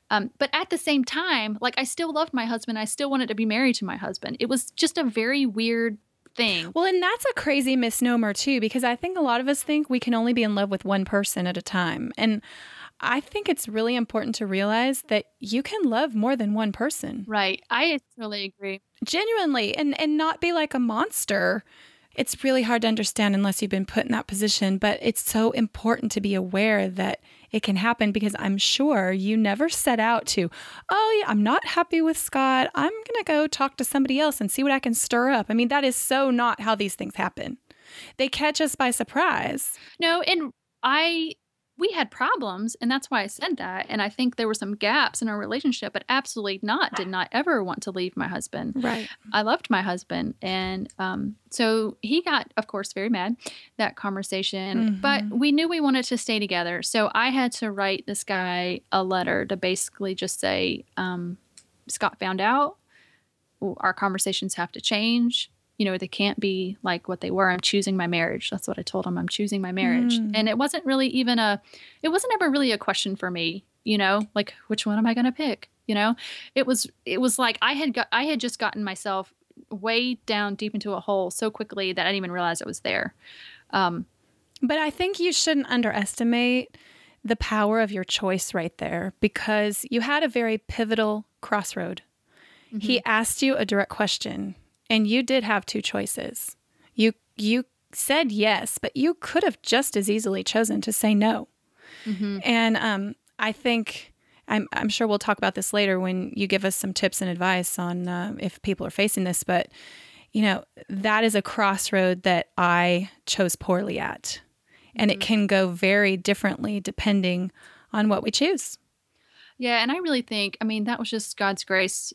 But at the same time, like, I still loved my husband. I still wanted to be married to my husband. It was just a very weird thing. Well, and that's a crazy misnomer, too, because I think a lot of us think we can only be in love with one person at a time. And I think it's really important to realize that you can love more than one person. Right. I totally agree. Genuinely. And not be like a monster. It's really hard to understand unless you've been put in that position, but it's so important to be aware that it can happen, because I'm sure you never set out to, "Oh, yeah, I'm not happy with Scott. I'm going to go talk to somebody else and see what I can stir up." I mean, that is so not how these things happen. They catch us by surprise. No, and I we had problems, and that's why I said that. And I think there were some gaps in our relationship, but absolutely not, did not ever want to leave my husband. Right. I loved my husband. And so he got, of course, very mad, that conversation. Mm-hmm. But we knew we wanted to stay together. So I had to write this guy a letter to basically just say, Scott found out. Our conversations have to change. You know, they can't be like what they were. I'm choosing my marriage. That's what I told him. I'm choosing my marriage. Mm. And it wasn't really even it wasn't ever really a question for me, you know, like, which one am I going to pick? You know, it was like I had just gotten myself way down deep into a hole so quickly that I didn't even realize it was there. But I think you shouldn't underestimate the power of your choice right there, because you had a very pivotal crossroad. Mm-hmm. He asked you a direct question. And you did have two choices. You said yes, but you could have just as easily chosen to say no. Mm-hmm. And I think I'm sure we'll talk about this later when you give us some tips and advice on if people are facing this. But you know, that is a crossroad that I chose poorly at, and mm-hmm. it can go very differently depending on what we choose. Yeah, and I really think that was just God's grace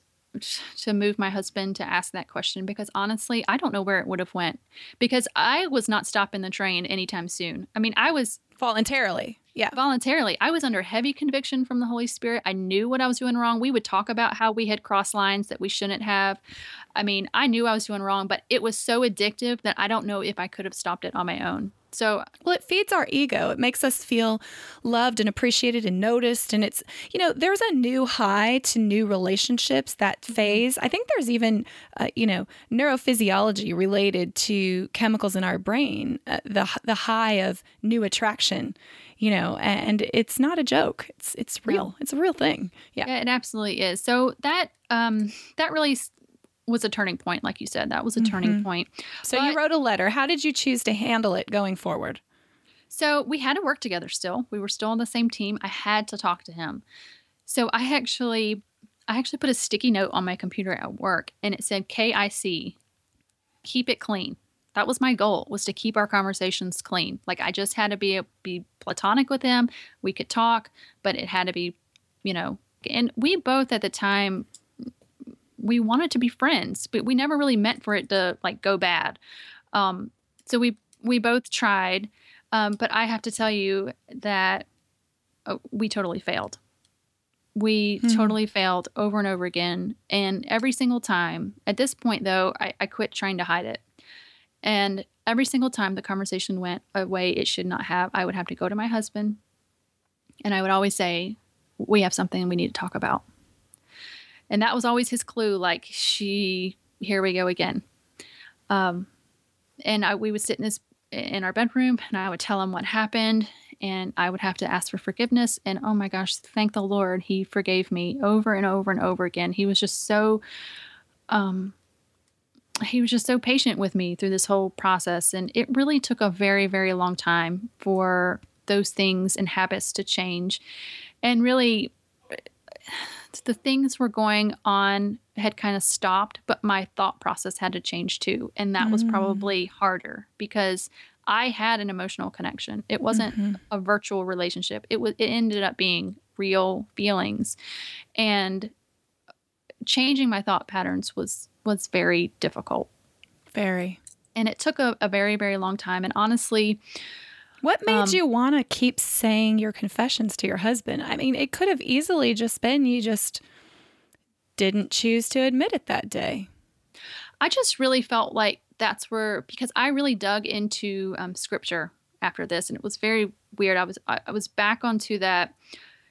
to move my husband to ask that question, because honestly, I don't know where it would have went, because I was not stopping the train anytime soon. I was voluntarily. Yeah. Voluntarily. I was under heavy conviction from the Holy Spirit. I knew what I was doing wrong. We would talk about how we had crossed lines that we shouldn't have. I knew I was doing wrong, but it was so addictive that I don't know if I could have stopped it on my own. So, well, it feeds our ego. It makes us feel loved and appreciated and noticed. And it's, there's a new high to new relationships, that phase. I think there's even, neurophysiology related to chemicals in our brain, the high of new attraction, and it's not a joke. It's real. It's a real thing. Yeah. Yeah, it absolutely is. So that really was a turning point. Like you said, that was a turning mm-hmm. point. So you wrote a letter. How did you choose to handle it going forward? So we had to work together still. We were still on the same team. I had to talk to him. So I actually put a sticky note on my computer at work, and it said KIC, keep it clean. That was my goal, was to keep our conversations clean. Like, I just had to be platonic with him. We could talk, but it had to be, and we both at the time, we wanted to be friends, but we never really meant for it to like go bad. So we both tried, but I have to tell you that we totally failed. We mm-hmm. totally failed over and over again. And every single time, at this point though, I quit trying to hide it. And every single time the conversation went a way it should not have, I would have to go to my husband, and I would always say, we have something we need to talk about. And that was always his clue, like, here we go again. And we would sit in our bedroom, and I would tell him what happened, and I would have to ask for forgiveness. And oh my gosh, thank the Lord, he forgave me over and over and over again. He was just so, patient with me through this whole process. And it really took a very, very long time for those things and habits to change, and really, the things were going on had kind of stopped, but my thought process had to change too. And that was probably harder, because I had an emotional connection. It wasn't mm-hmm. a virtual relationship. It ended up being real feelings, and changing my thought patterns was very difficult. Very. And it took a very, very long time. And honestly, what made you want to keep saying your confessions to your husband? It could have easily just been you just didn't choose to admit it that day. I just really felt like that's where, because I really dug into scripture after this, and it was very weird. I was back onto that,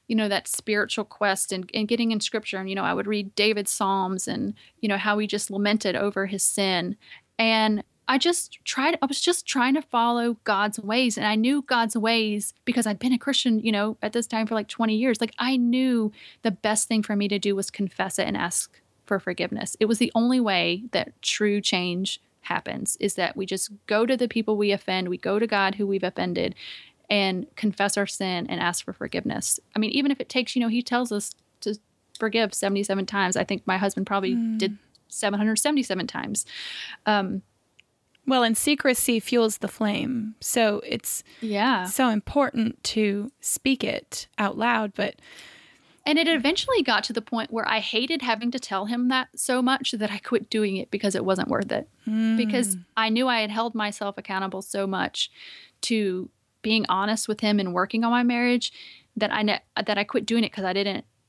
that spiritual quest and getting in scripture. And, I would read David's Psalms and, how he just lamented over his sin. And I was just trying to follow God's ways. And I knew God's ways because I'd been a Christian, at this time for like 20 years. Like, I knew the best thing for me to do was confess it and ask for forgiveness. It was the only way that true change happens, is that we just go to the people we offend. We go to God who we've offended and confess our sin and ask for forgiveness. Even if it takes, he tells us to forgive 77 times. I think my husband probably did 777 times. Well, and secrecy fuels the flame. So it's so important to speak it out loud. And it eventually got to the point where I hated having to tell him that so much that I quit doing it because it wasn't worth it. Mm. Because I knew I had held myself accountable so much to being honest with him and working on my marriage that I quit doing it because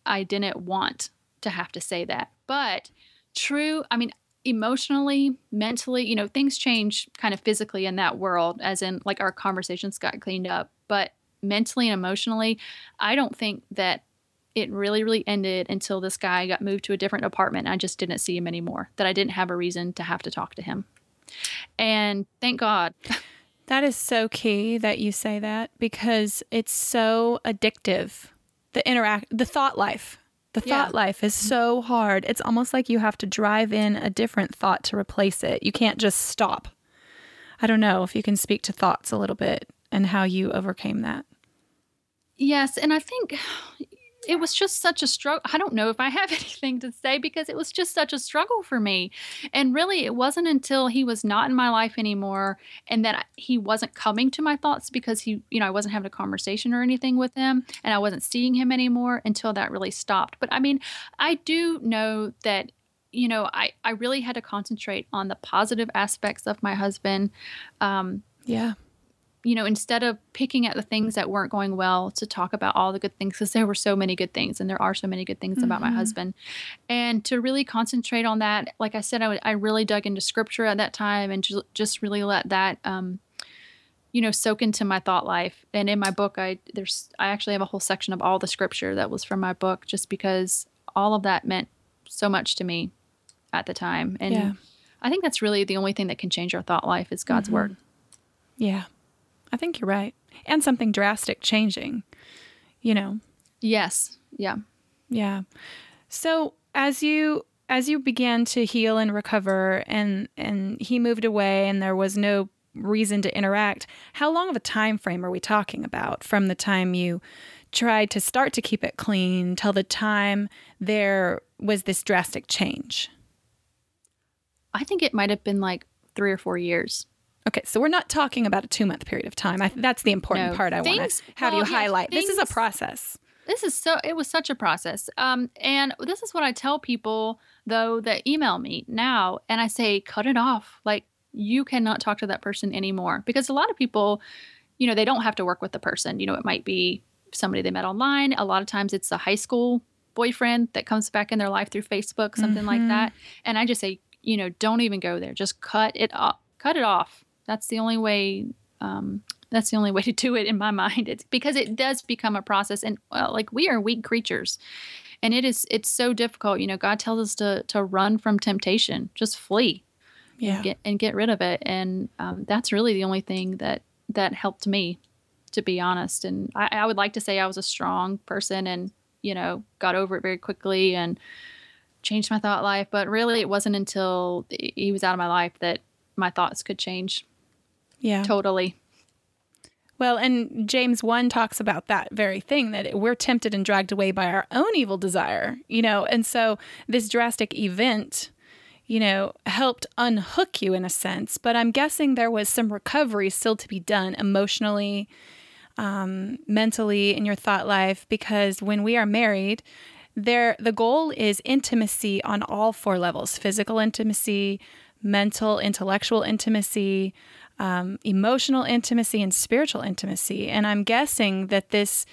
I didn't want to have to say that. But emotionally, mentally, things change kind of physically in that world, as in like our conversations got cleaned up. But mentally and emotionally, I don't think that it really, really ended until this guy got moved to a different apartment. I just didn't see him anymore, that I didn't have a reason to have to talk to him. And thank God. That is so key that you say that, because it's so addictive. The thought life. The thought life is so hard. It's almost like you have to drive in a different thought to replace it. You can't just stop. I don't know if you can speak to thoughts a little bit and how you overcame that. Yes, and I think it was just such a struggle. I don't know if I have anything to say because it was just such a struggle for me. And really, it wasn't until he was not in my life anymore and that he wasn't coming to my thoughts because I wasn't having a conversation or anything with him and I wasn't seeing him anymore until that really stopped. But I do know that, I really had to concentrate on the positive aspects of my husband. Instead of picking at the things that weren't going well to talk about all the good things, because there were so many good things and there are so many good things about my husband, and to really concentrate on that. Like I said, I really dug into scripture at that time and just really let that, soak into my thought life. And in my book, I actually have a whole section of all the scripture that was from my book, just because all of that meant so much to me at the time. And I think that's really the only thing that can change our thought life is God's word. Yeah. I think you're right. And something drastic changing, Yes. Yeah. Yeah. So as you began to heal and recover and he moved away and there was no reason to interact, how long of a time frame are we talking about from the time you tried to start to keep it clean till the time there was this drastic change? I think it might have been like 3 or 4 years. Okay, so we're not talking about a 2-month period of time. That's the important part I want to have you highlight. This is a process. It was such a process. And this is what I tell people, though, that email me now. And I say, cut it off. Like, you cannot talk to that person anymore. Because a lot of people, they don't have to work with the person. It might be somebody they met online. A lot of times it's a high school boyfriend that comes back in their life through Facebook, something like that. And I just say, don't even go there. Just cut it off. Cut it off. That's the only way. That's the only way to do it in my mind. It's because it does become a process, and we are weak creatures, and it's so difficult. God tells us to run from temptation, just flee, and get rid of it. And that's really the only thing that helped me, to be honest. And I would like to say I was a strong person, and got over it very quickly and changed my thought life. But really, it wasn't until he was out of my life that my thoughts could change. Yeah. Totally. Well, and James 1 talks about that very thing, that we're tempted and dragged away by our own evil desire, and so this drastic event, helped unhook you in a sense, but I'm guessing there was some recovery still to be done emotionally, mentally in your thought life, because when we are married, the goal is intimacy on all 4 levels, physical intimacy, mental, intellectual intimacy, emotional intimacy, and spiritual intimacy. And I'm guessing that this,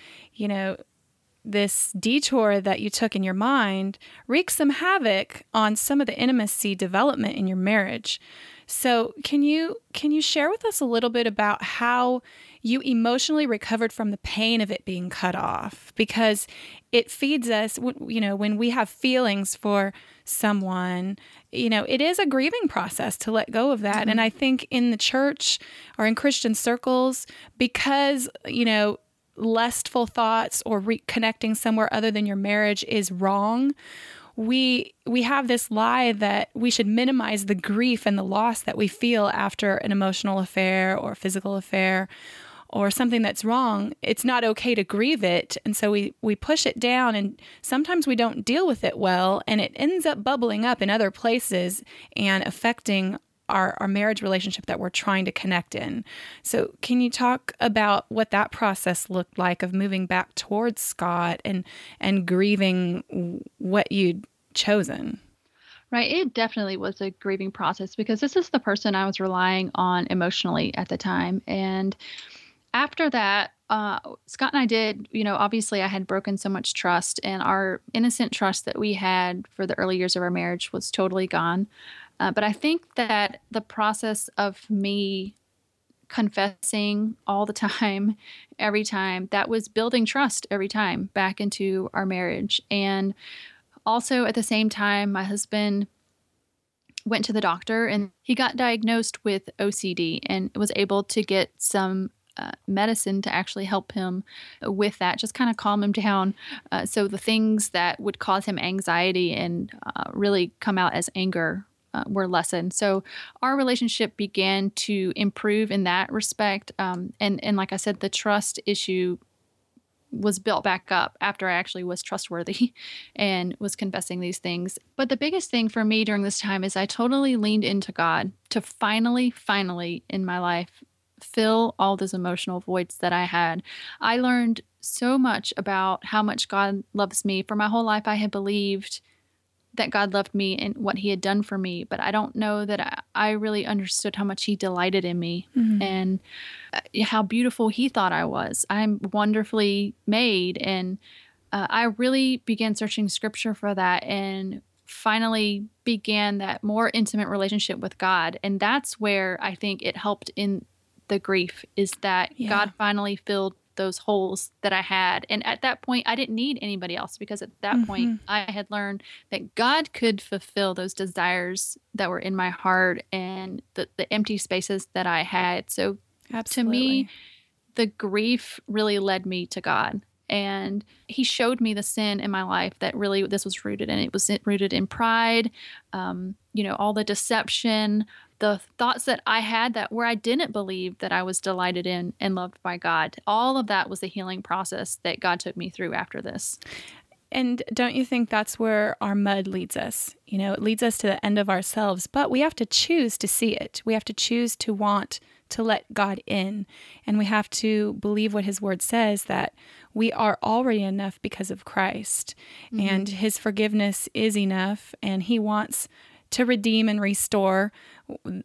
this detour that you took in your mind wreaked some havoc on some of the intimacy development in your marriage. So can you share with us a little bit about how you emotionally recovered from the pain of it being cut off? Because it feeds us, when we have feelings for someone, it is a grieving process to let go of that. Mm-hmm. And I think in the church or in Christian circles, because, lustful thoughts or reconnecting somewhere other than your marriage is wrong, we have this lie that we should minimize the grief and the loss that we feel after an emotional affair or physical affair or something that's wrong. It's not okay to grieve it. And so we push it down, and sometimes we don't deal with it well, and it ends up bubbling up in other places and affecting our marriage relationship that we're trying to connect in. So can you talk about what that process looked like of moving back towards Scott and grieving what you'd chosen? Right. It definitely was a grieving process because this is the person I was relying on emotionally at the time. And after that, Scott and I did, obviously I had broken so much trust, and our innocent trust that we had for the early years of our marriage was totally gone. But I think that the process of me confessing all the time, every time, that was building trust every time back into our marriage. And also at the same time, my husband went to the doctor and he got diagnosed with OCD and was able to get some medicine to actually help him with that, just kind of calm him down. So the things that would cause him anxiety and really come out as anger were lessened. So our relationship began to improve in that respect. And like I said, the trust issue was built back up after I actually was trustworthy and was confessing these things. But the biggest thing for me during this time is I totally leaned into God to finally in my life fill all those emotional voids that I had. I learned so much about how much God loves me. For my whole life, I had believed that God loved me and what he had done for me, but I don't know that I really understood how much he delighted in me and how beautiful he thought I was. I'm wonderfully made, and I really began searching scripture for that and finally began that more intimate relationship with God. And that's where I think it helped in the grief, is that God finally filled those holes that I had. And at that point, I didn't need anybody else, because at that point I had learned that God could fulfill those desires that were in my heart and the empty spaces that I had. So to me, the grief really led me to God. And he showed me the sin in my life that really this was rooted in. It was rooted in pride, all the deception, the thoughts that I had that where I didn't believe that I was delighted in and loved by God. All of that was the healing process that God took me through after this. And don't you think that's where our mud leads us? It leads us to the end of ourselves, but we have to choose to see it. We have to choose to want to let God in. And we have to believe what his word says, that we are already enough because of Christ. And his forgiveness is enough. And he wants to redeem and restore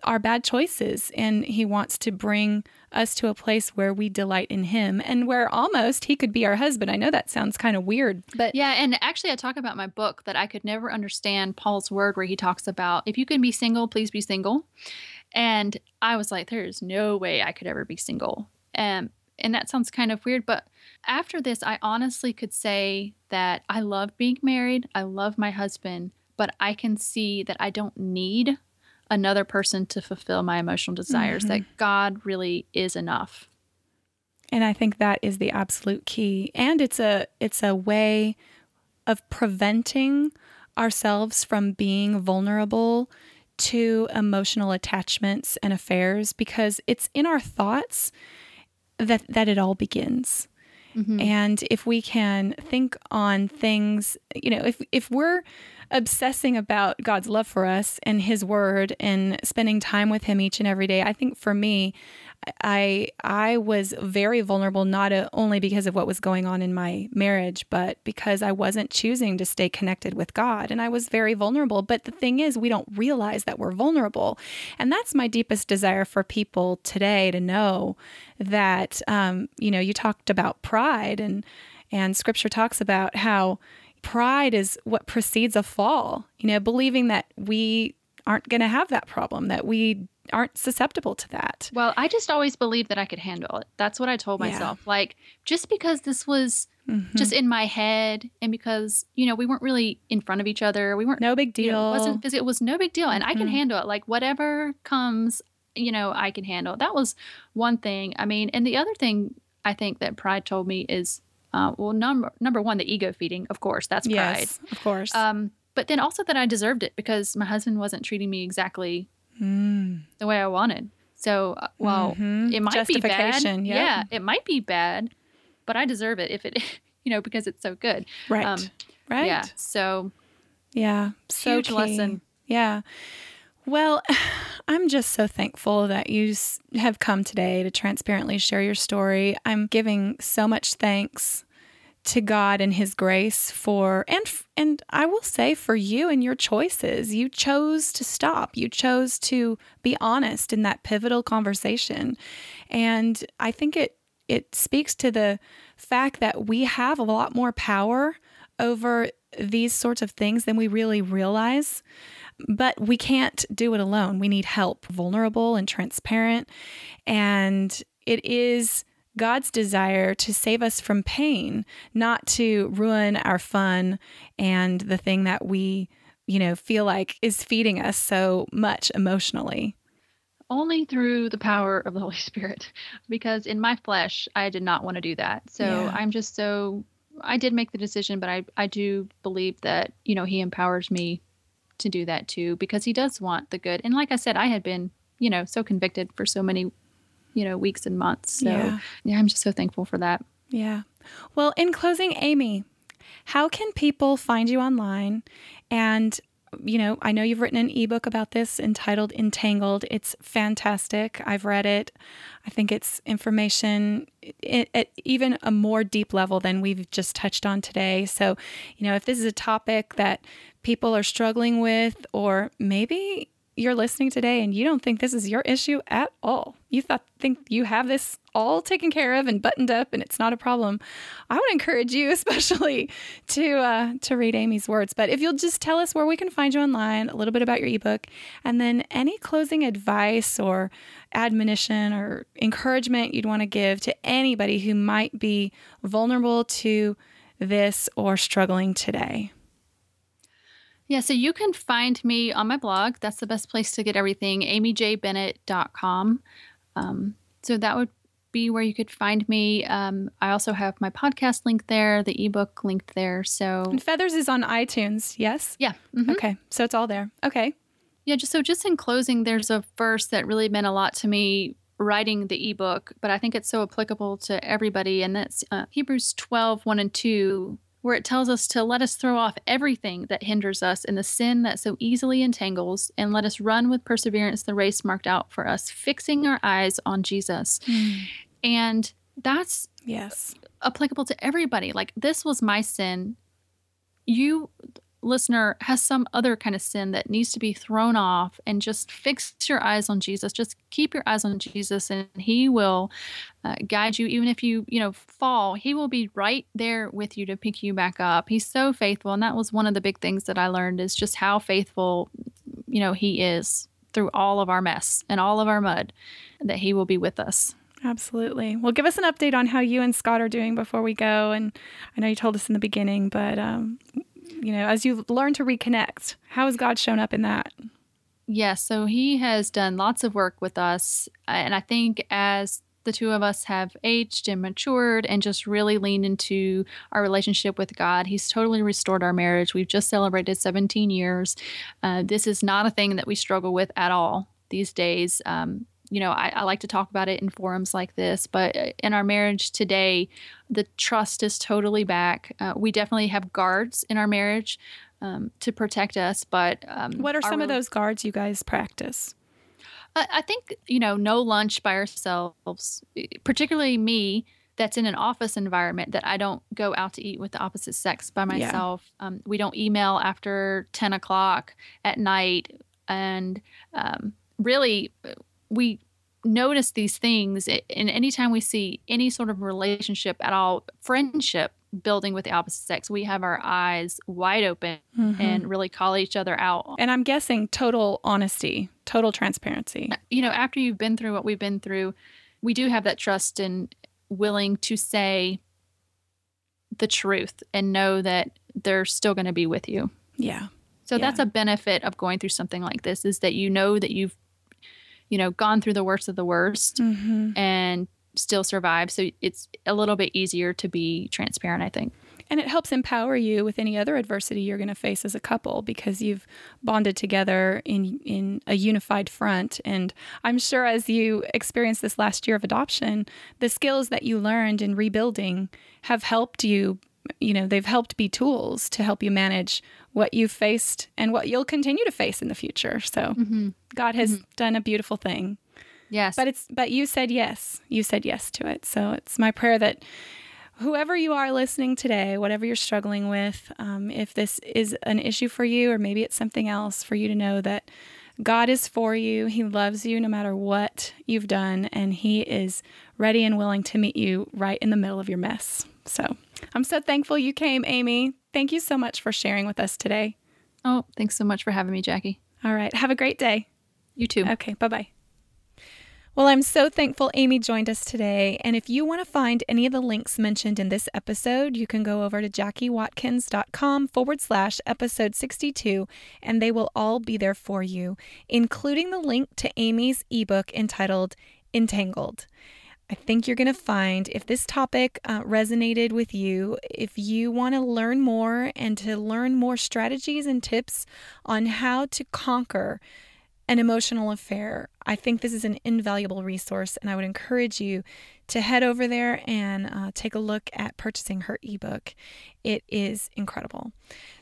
our bad choices. And he wants to bring us to a place where we delight in him and where almost he could be our husband. I know that sounds kind of weird, but yeah. And actually I talk about my book that I could never understand Paul's word where he talks about, if you can be single, please be single. And I was like, there is no way I could ever be single. And that sounds kind of weird, but after this, I honestly could say that I love being married. I love my husband, but I can see that I don't need another person to fulfill my emotional desires, that God really is enough. And I think that is the absolute key. And it's a way of preventing ourselves from being vulnerable to emotional attachments and affairs, because it's in our thoughts that it all begins. And if we can think on things, if we're obsessing about God's love for us and his word and spending time with him each and every day, I think for me, I was very vulnerable, not only because of what was going on in my marriage, but because I wasn't choosing to stay connected with God. And I was very vulnerable. But the thing is, we don't realize that we're vulnerable. And that's my deepest desire for people today, to know that, you talked about pride, and scripture talks about how pride is what precedes a fall, believing that we aren't going to have that problem, that we aren't susceptible to that. Well, I just always believed that I could handle it. That's what I told myself. Yeah. Like, just because this was just in my head, and because, we weren't really in front of each other. We weren't. No big deal. It was no big deal. And I can handle it. Like, whatever comes, I can handle it. That was one thing. I mean, and the other thing I think that pride told me is, number one, the ego feeding, of course, that's pride. Yes, of course. But then also that I deserved it, because my husband wasn't treating me exactly the way I wanted. So, it might be bad. Yep. Yeah, it might be bad, but I deserve it if it, because it's so good. Right. Right. Yeah. So, yeah. So huge key lesson. Yeah. Well, I'm just so thankful that you have come today to transparently share your story. I'm giving so much thanks to God and His grace for, and I will say for you and your choices. You chose to stop. You chose to be honest in that pivotal conversation. And I think it speaks to the fact that we have a lot more power over these sorts of things than we really realize, but we can't do it alone. We need help, vulnerable and transparent. And it is God's desire to save us from pain, not to ruin our fun and the thing that we, feel like is feeding us so much emotionally. Only through the power of the Holy Spirit, because in my flesh, I did not want to do that. So yeah. I did make the decision, but I do believe that, He empowers me to do that too, because He does want the good. And like I said, I had been, so convicted for so many weeks and months. So yeah, I'm just so thankful for that. Yeah. Well, in closing, Amy, how can people find you online? And, I know you've written an ebook about this entitled Entangled. It's fantastic. I've read it. I think it's information at even a more deep level than we've just touched on today. So, if this is a topic that people are struggling with, or maybe you're listening today and you don't think this is your issue at all. You think you have this all taken care of and buttoned up and it's not a problem. I would encourage you especially to read Amy's words. But if you'll just tell us where we can find you online, a little bit about your ebook, and then any closing advice or admonition or encouragement you'd want to give to anybody who might be vulnerable to this or struggling today. Yeah, so you can find me on my blog. That's the best place to get everything, amyjbennett.com. So that would be where you could find me. I also have my podcast linked there, the ebook linked there. So and Feathers is on iTunes, yes? Yeah. Mm-hmm. Okay, so it's all there. Okay. Yeah, just in closing, there's a verse that really meant a lot to me writing the ebook, but I think it's so applicable to everybody, and that's Hebrews 12:1-2. Where it tells us to let us throw off everything that hinders us and the sin that so easily entangles, and let us run with perseverance the race marked out for us, fixing our eyes on Jesus. Mm. And that's applicable to everybody. Like, this was my sin. You, listener, has some other kind of sin that needs to be thrown off, and just fix your eyes on Jesus. Just keep your eyes on Jesus, and He will guide you. Even if you, fall, He will be right there with you to pick you back up. He's so faithful. And that was one of the big things that I learned, is just how faithful, He is through all of our mess and all of our mud, that He will be with us. Absolutely. Well, give us an update on how you and Scott are doing before we go. And I know you told us in the beginning, but as you learn to reconnect, how has God shown up in that? Yeah, so He has done lots of work with us. And I think as the two of us have aged and matured and just really leaned into our relationship with God, He's totally restored our marriage. We've just celebrated 17 years. This is not a thing that we struggle with at all these days. I like to talk about it in forums like this, but in our marriage today, the trust is totally back. We definitely have guards in our marriage to protect us. But what are some of those guards you guys practice? I think, no lunch by ourselves, particularly me, that's in an office environment, that I don't go out to eat with the opposite sex by myself. Yeah. We don't email after 10 o'clock at night. And really, we notice these things, and anytime we see any sort of relationship at all, friendship building with the opposite sex, we have our eyes wide open and really call each other out. And I'm guessing total honesty, total transparency. After you've been through what we've been through, we do have that trust and willing to say the truth and know that they're still going to be with you. Yeah. So that's a benefit of going through something like this, is that that you've gone through the worst of the worst and still survive. So it's a little bit easier to be transparent, I think. And it helps empower you with any other adversity you're going to face as a couple, because you've bonded together in a unified front. And I'm sure as you experienced this last year of adoption, the skills that you learned in rebuilding have helped you you know, they've helped be tools to help you manage what you've faced and what you'll continue to face in the future. So God has done a beautiful thing. Yes. But you said yes. You said yes to it. So it's my prayer that whoever you are listening today, whatever you're struggling with, if this is an issue for you or maybe it's something else, for you to know that God is for you. He loves you no matter what you've done, and He is ready and willing to meet you right in the middle of your mess. So I'm so thankful you came, Amy. Thank you so much for sharing with us today. Oh, thanks so much for having me, Jackie. All right. Have a great day. You too. Okay. Bye-bye. Well, I'm so thankful Amy joined us today. And if you want to find any of the links mentioned in this episode, you can go over to jackiewatkins.com/episode62, and they will all be there for you, including the link to Amy's ebook entitled Entangled. I think you're going to find, if this topic resonated with you, if you want to learn more and to learn more strategies and tips on how to conquer an emotional affair, I think this is an invaluable resource, and I would encourage you to head over there and take a look at purchasing her ebook. It is incredible.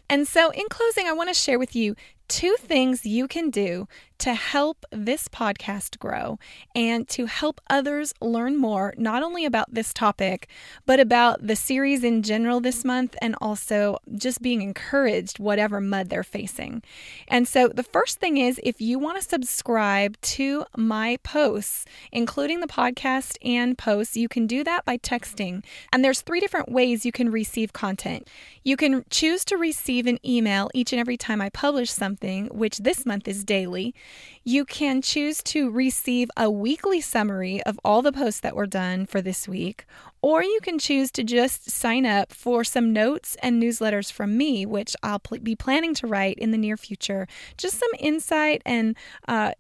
And so in closing, I want to share with you two things you can do to help this podcast grow and to help others learn more, not only about this topic, but about the series in general this month, and also just being encouraged whatever mud they're facing. And so the first thing is, if you want to subscribe to my posts, including the podcast and posts, you can do that by texting. And there's three different ways you can receive content. You can choose to receive an email each and every time I publish something, which this month is daily. You can choose to receive a weekly summary of all the posts that were done for this week, or you can choose to just sign up for some notes and newsletters from me, which I'll be planning to write in the near future. Just some insight and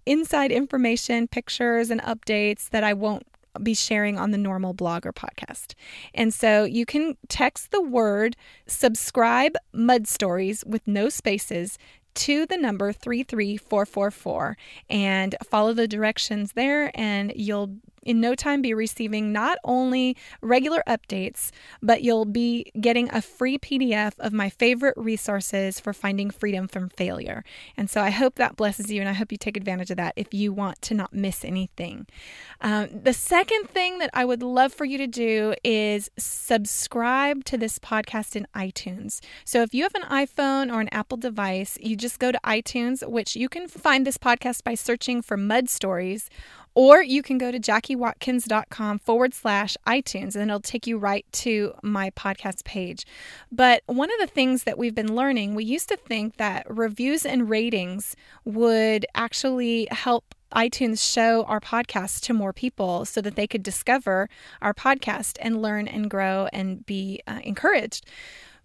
inside information, pictures and updates that I won't be sharing on the normal blog or podcast. And so you can text the word subscribe Mud Stories with no spaces to the number 33444 and follow the directions there, and you'll in no time be receiving not only regular updates, but you'll be getting a free PDF of my favorite resources for finding freedom from failure. And so I hope that blesses you, and I hope you take advantage of that if you want to not miss anything. The second thing that I would love for you to do is subscribe to this podcast in iTunes. So if you have an iPhone or an Apple device, you just go to iTunes, which you can find this podcast by searching for Mud Stories, or you can go to jackiewatkins.com/iTunes, and it'll take you right to my podcast page. But one of the things that we've been learning, we used to think that reviews and ratings would actually help iTunes show our podcast to more people so that they could discover our podcast and learn and grow and be encouraged.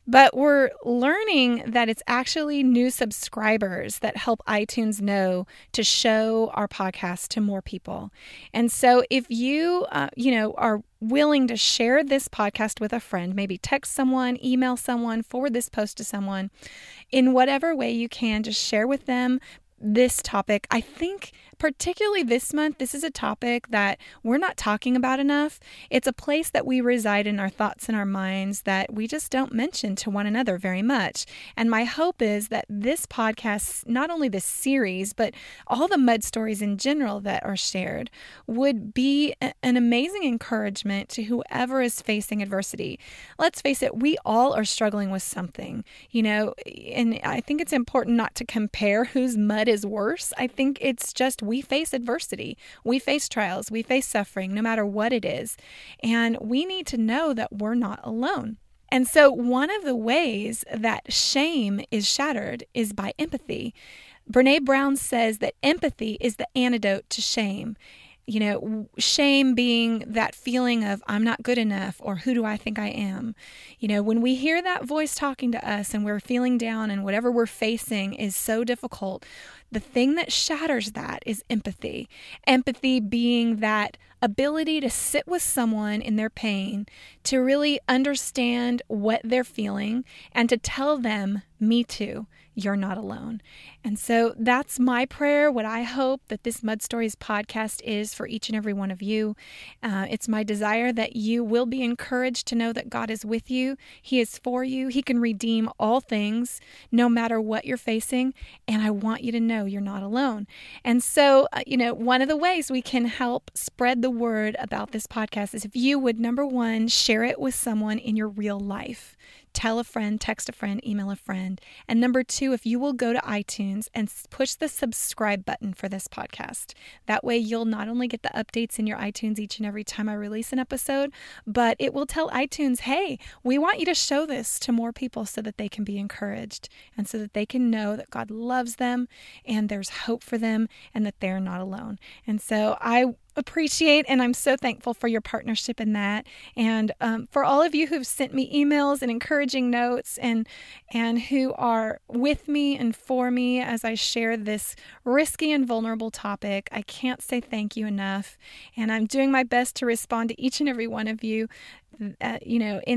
But we're learning that it's actually new subscribers that help iTunes know to show our podcast to more people. And so if you, are willing to share this podcast with a friend, maybe text someone, email someone, forward this post to someone, in whatever way you can, just share with them this topic. I think particularly this month, this is a topic that we're not talking about enough. It's a place that we reside in our thoughts and our minds that we just don't mention to one another very much. And my hope is that this podcast, not only this series, but all the Mud Stories in general that are shared, would be an amazing encouragement to whoever is facing adversity. Let's face it, we all are struggling with something, and I think it's important not to compare whose mud is worse. I think it's just we face adversity, we face trials, we face suffering, no matter what it is. And we need to know that we're not alone. And so one of the ways that shame is shattered is by empathy. Brene Brown says that empathy is the antidote to shame. Shame being that feeling of I'm not good enough, or who do I think I am? When we hear that voice talking to us and we're feeling down and whatever we're facing is so difficult, the thing that shatters that is empathy. Empathy being that ability to sit with someone in their pain, to really understand what they're feeling, and to tell them, me too. you're not alone. And so that's my prayer, what I hope that this Mud Stories podcast is for each and every one of you. It's my desire that you will be encouraged to know that God is with you. He is for you. He can redeem all things, no matter what you're facing. And I want you to know you're not alone. And so, one of the ways we can help spread the word about this podcast is if you would, number one, share it with someone in your real life. Tell a friend, text a friend, email a friend. And number two, if you will go to iTunes and push the subscribe button for this podcast. That way you'll not only get the updates in your iTunes each and every time I release an episode, but it will tell iTunes, hey, we want you to show this to more people so that they can be encouraged and so that they can know that God loves them and there's hope for them and that they're not alone. And so I appreciate, and I'm so thankful for your partnership in that, and for all of you who've sent me emails and encouraging notes, and who are with me and for me as I share this risky and vulnerable topic. I can't say thank you enough, and I'm doing my best to respond to each and every one of you, in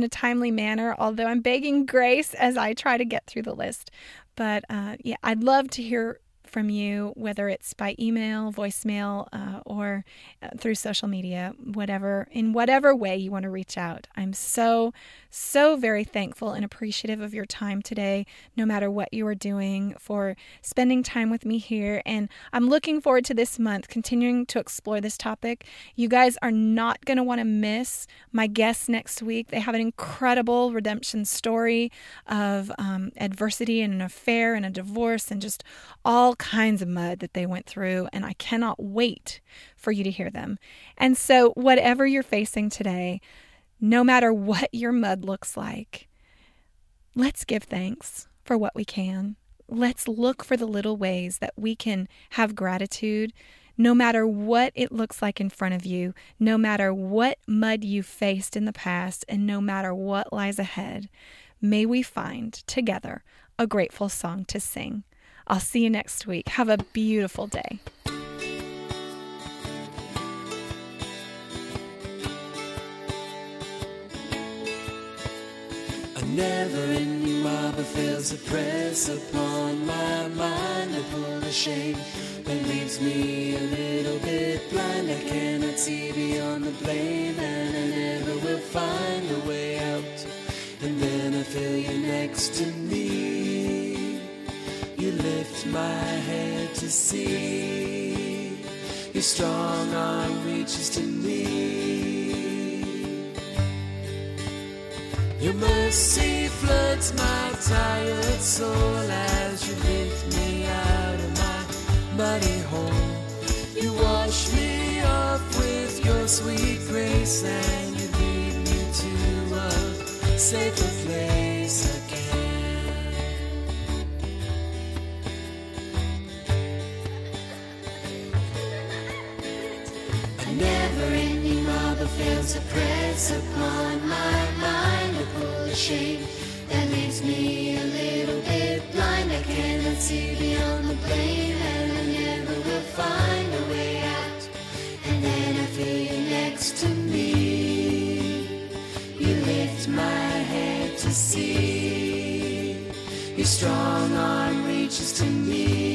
a timely manner, although I'm begging grace as I try to get through the list. But I'd love to hear from you, whether it's by email, voicemail, or through social media, in whatever way you want to reach out. I'm so, so very thankful and appreciative of your time today, no matter what you are doing, for spending time with me here. And I'm looking forward to this month, continuing to explore this topic. You guys are not going to want to miss my guests next week. They have an incredible redemption story of adversity and an affair and a divorce and just all kinds of mud that they went through, and I cannot wait for you to hear them. And so whatever you're facing today, no matter what your mud looks like, let's give thanks for what we can. Let's look for the little ways that we can have gratitude, no matter what it looks like in front of you, no matter what mud you faced in the past, and no matter what lies ahead. May we find together a grateful song to sing. I'll see you next week. Have a beautiful day. A never-ending marvel feels a press upon my mind, a pull of shame that leaves me a little bit blind. I cannot see beyond the blame, and I never will find a way out. And then I feel you next to me. You lift my head to see. Your strong arm reaches to me. Your mercy floods my tired soul as you lift me out of my muddy hole. You wash me off with your sweet grace, and you lead me to a safer place again. Never-ending marvel feels a press upon my mind, a pull of shame that leaves me a little bit blind. I cannot see beyond the blame, and I never will find a way out. And then I feel you next to me. You lift my head to see. Your strong arm reaches to me.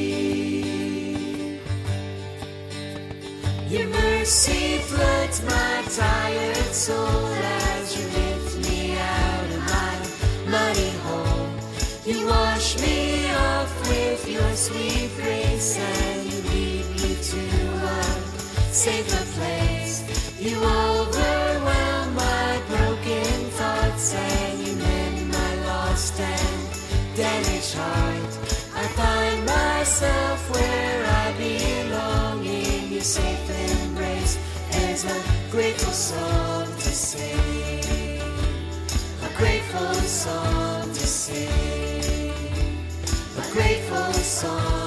Your mercy floods my tired soul as you lift me out of my muddy hole. You wash me off with your sweet grace, and you lead me to a safer place. You overwhelm my broken thoughts, and you mend my lost and damaged heart. I find myself where I belong in your safe embrace. There's a grateful song to sing, a grateful song to sing, a grateful song.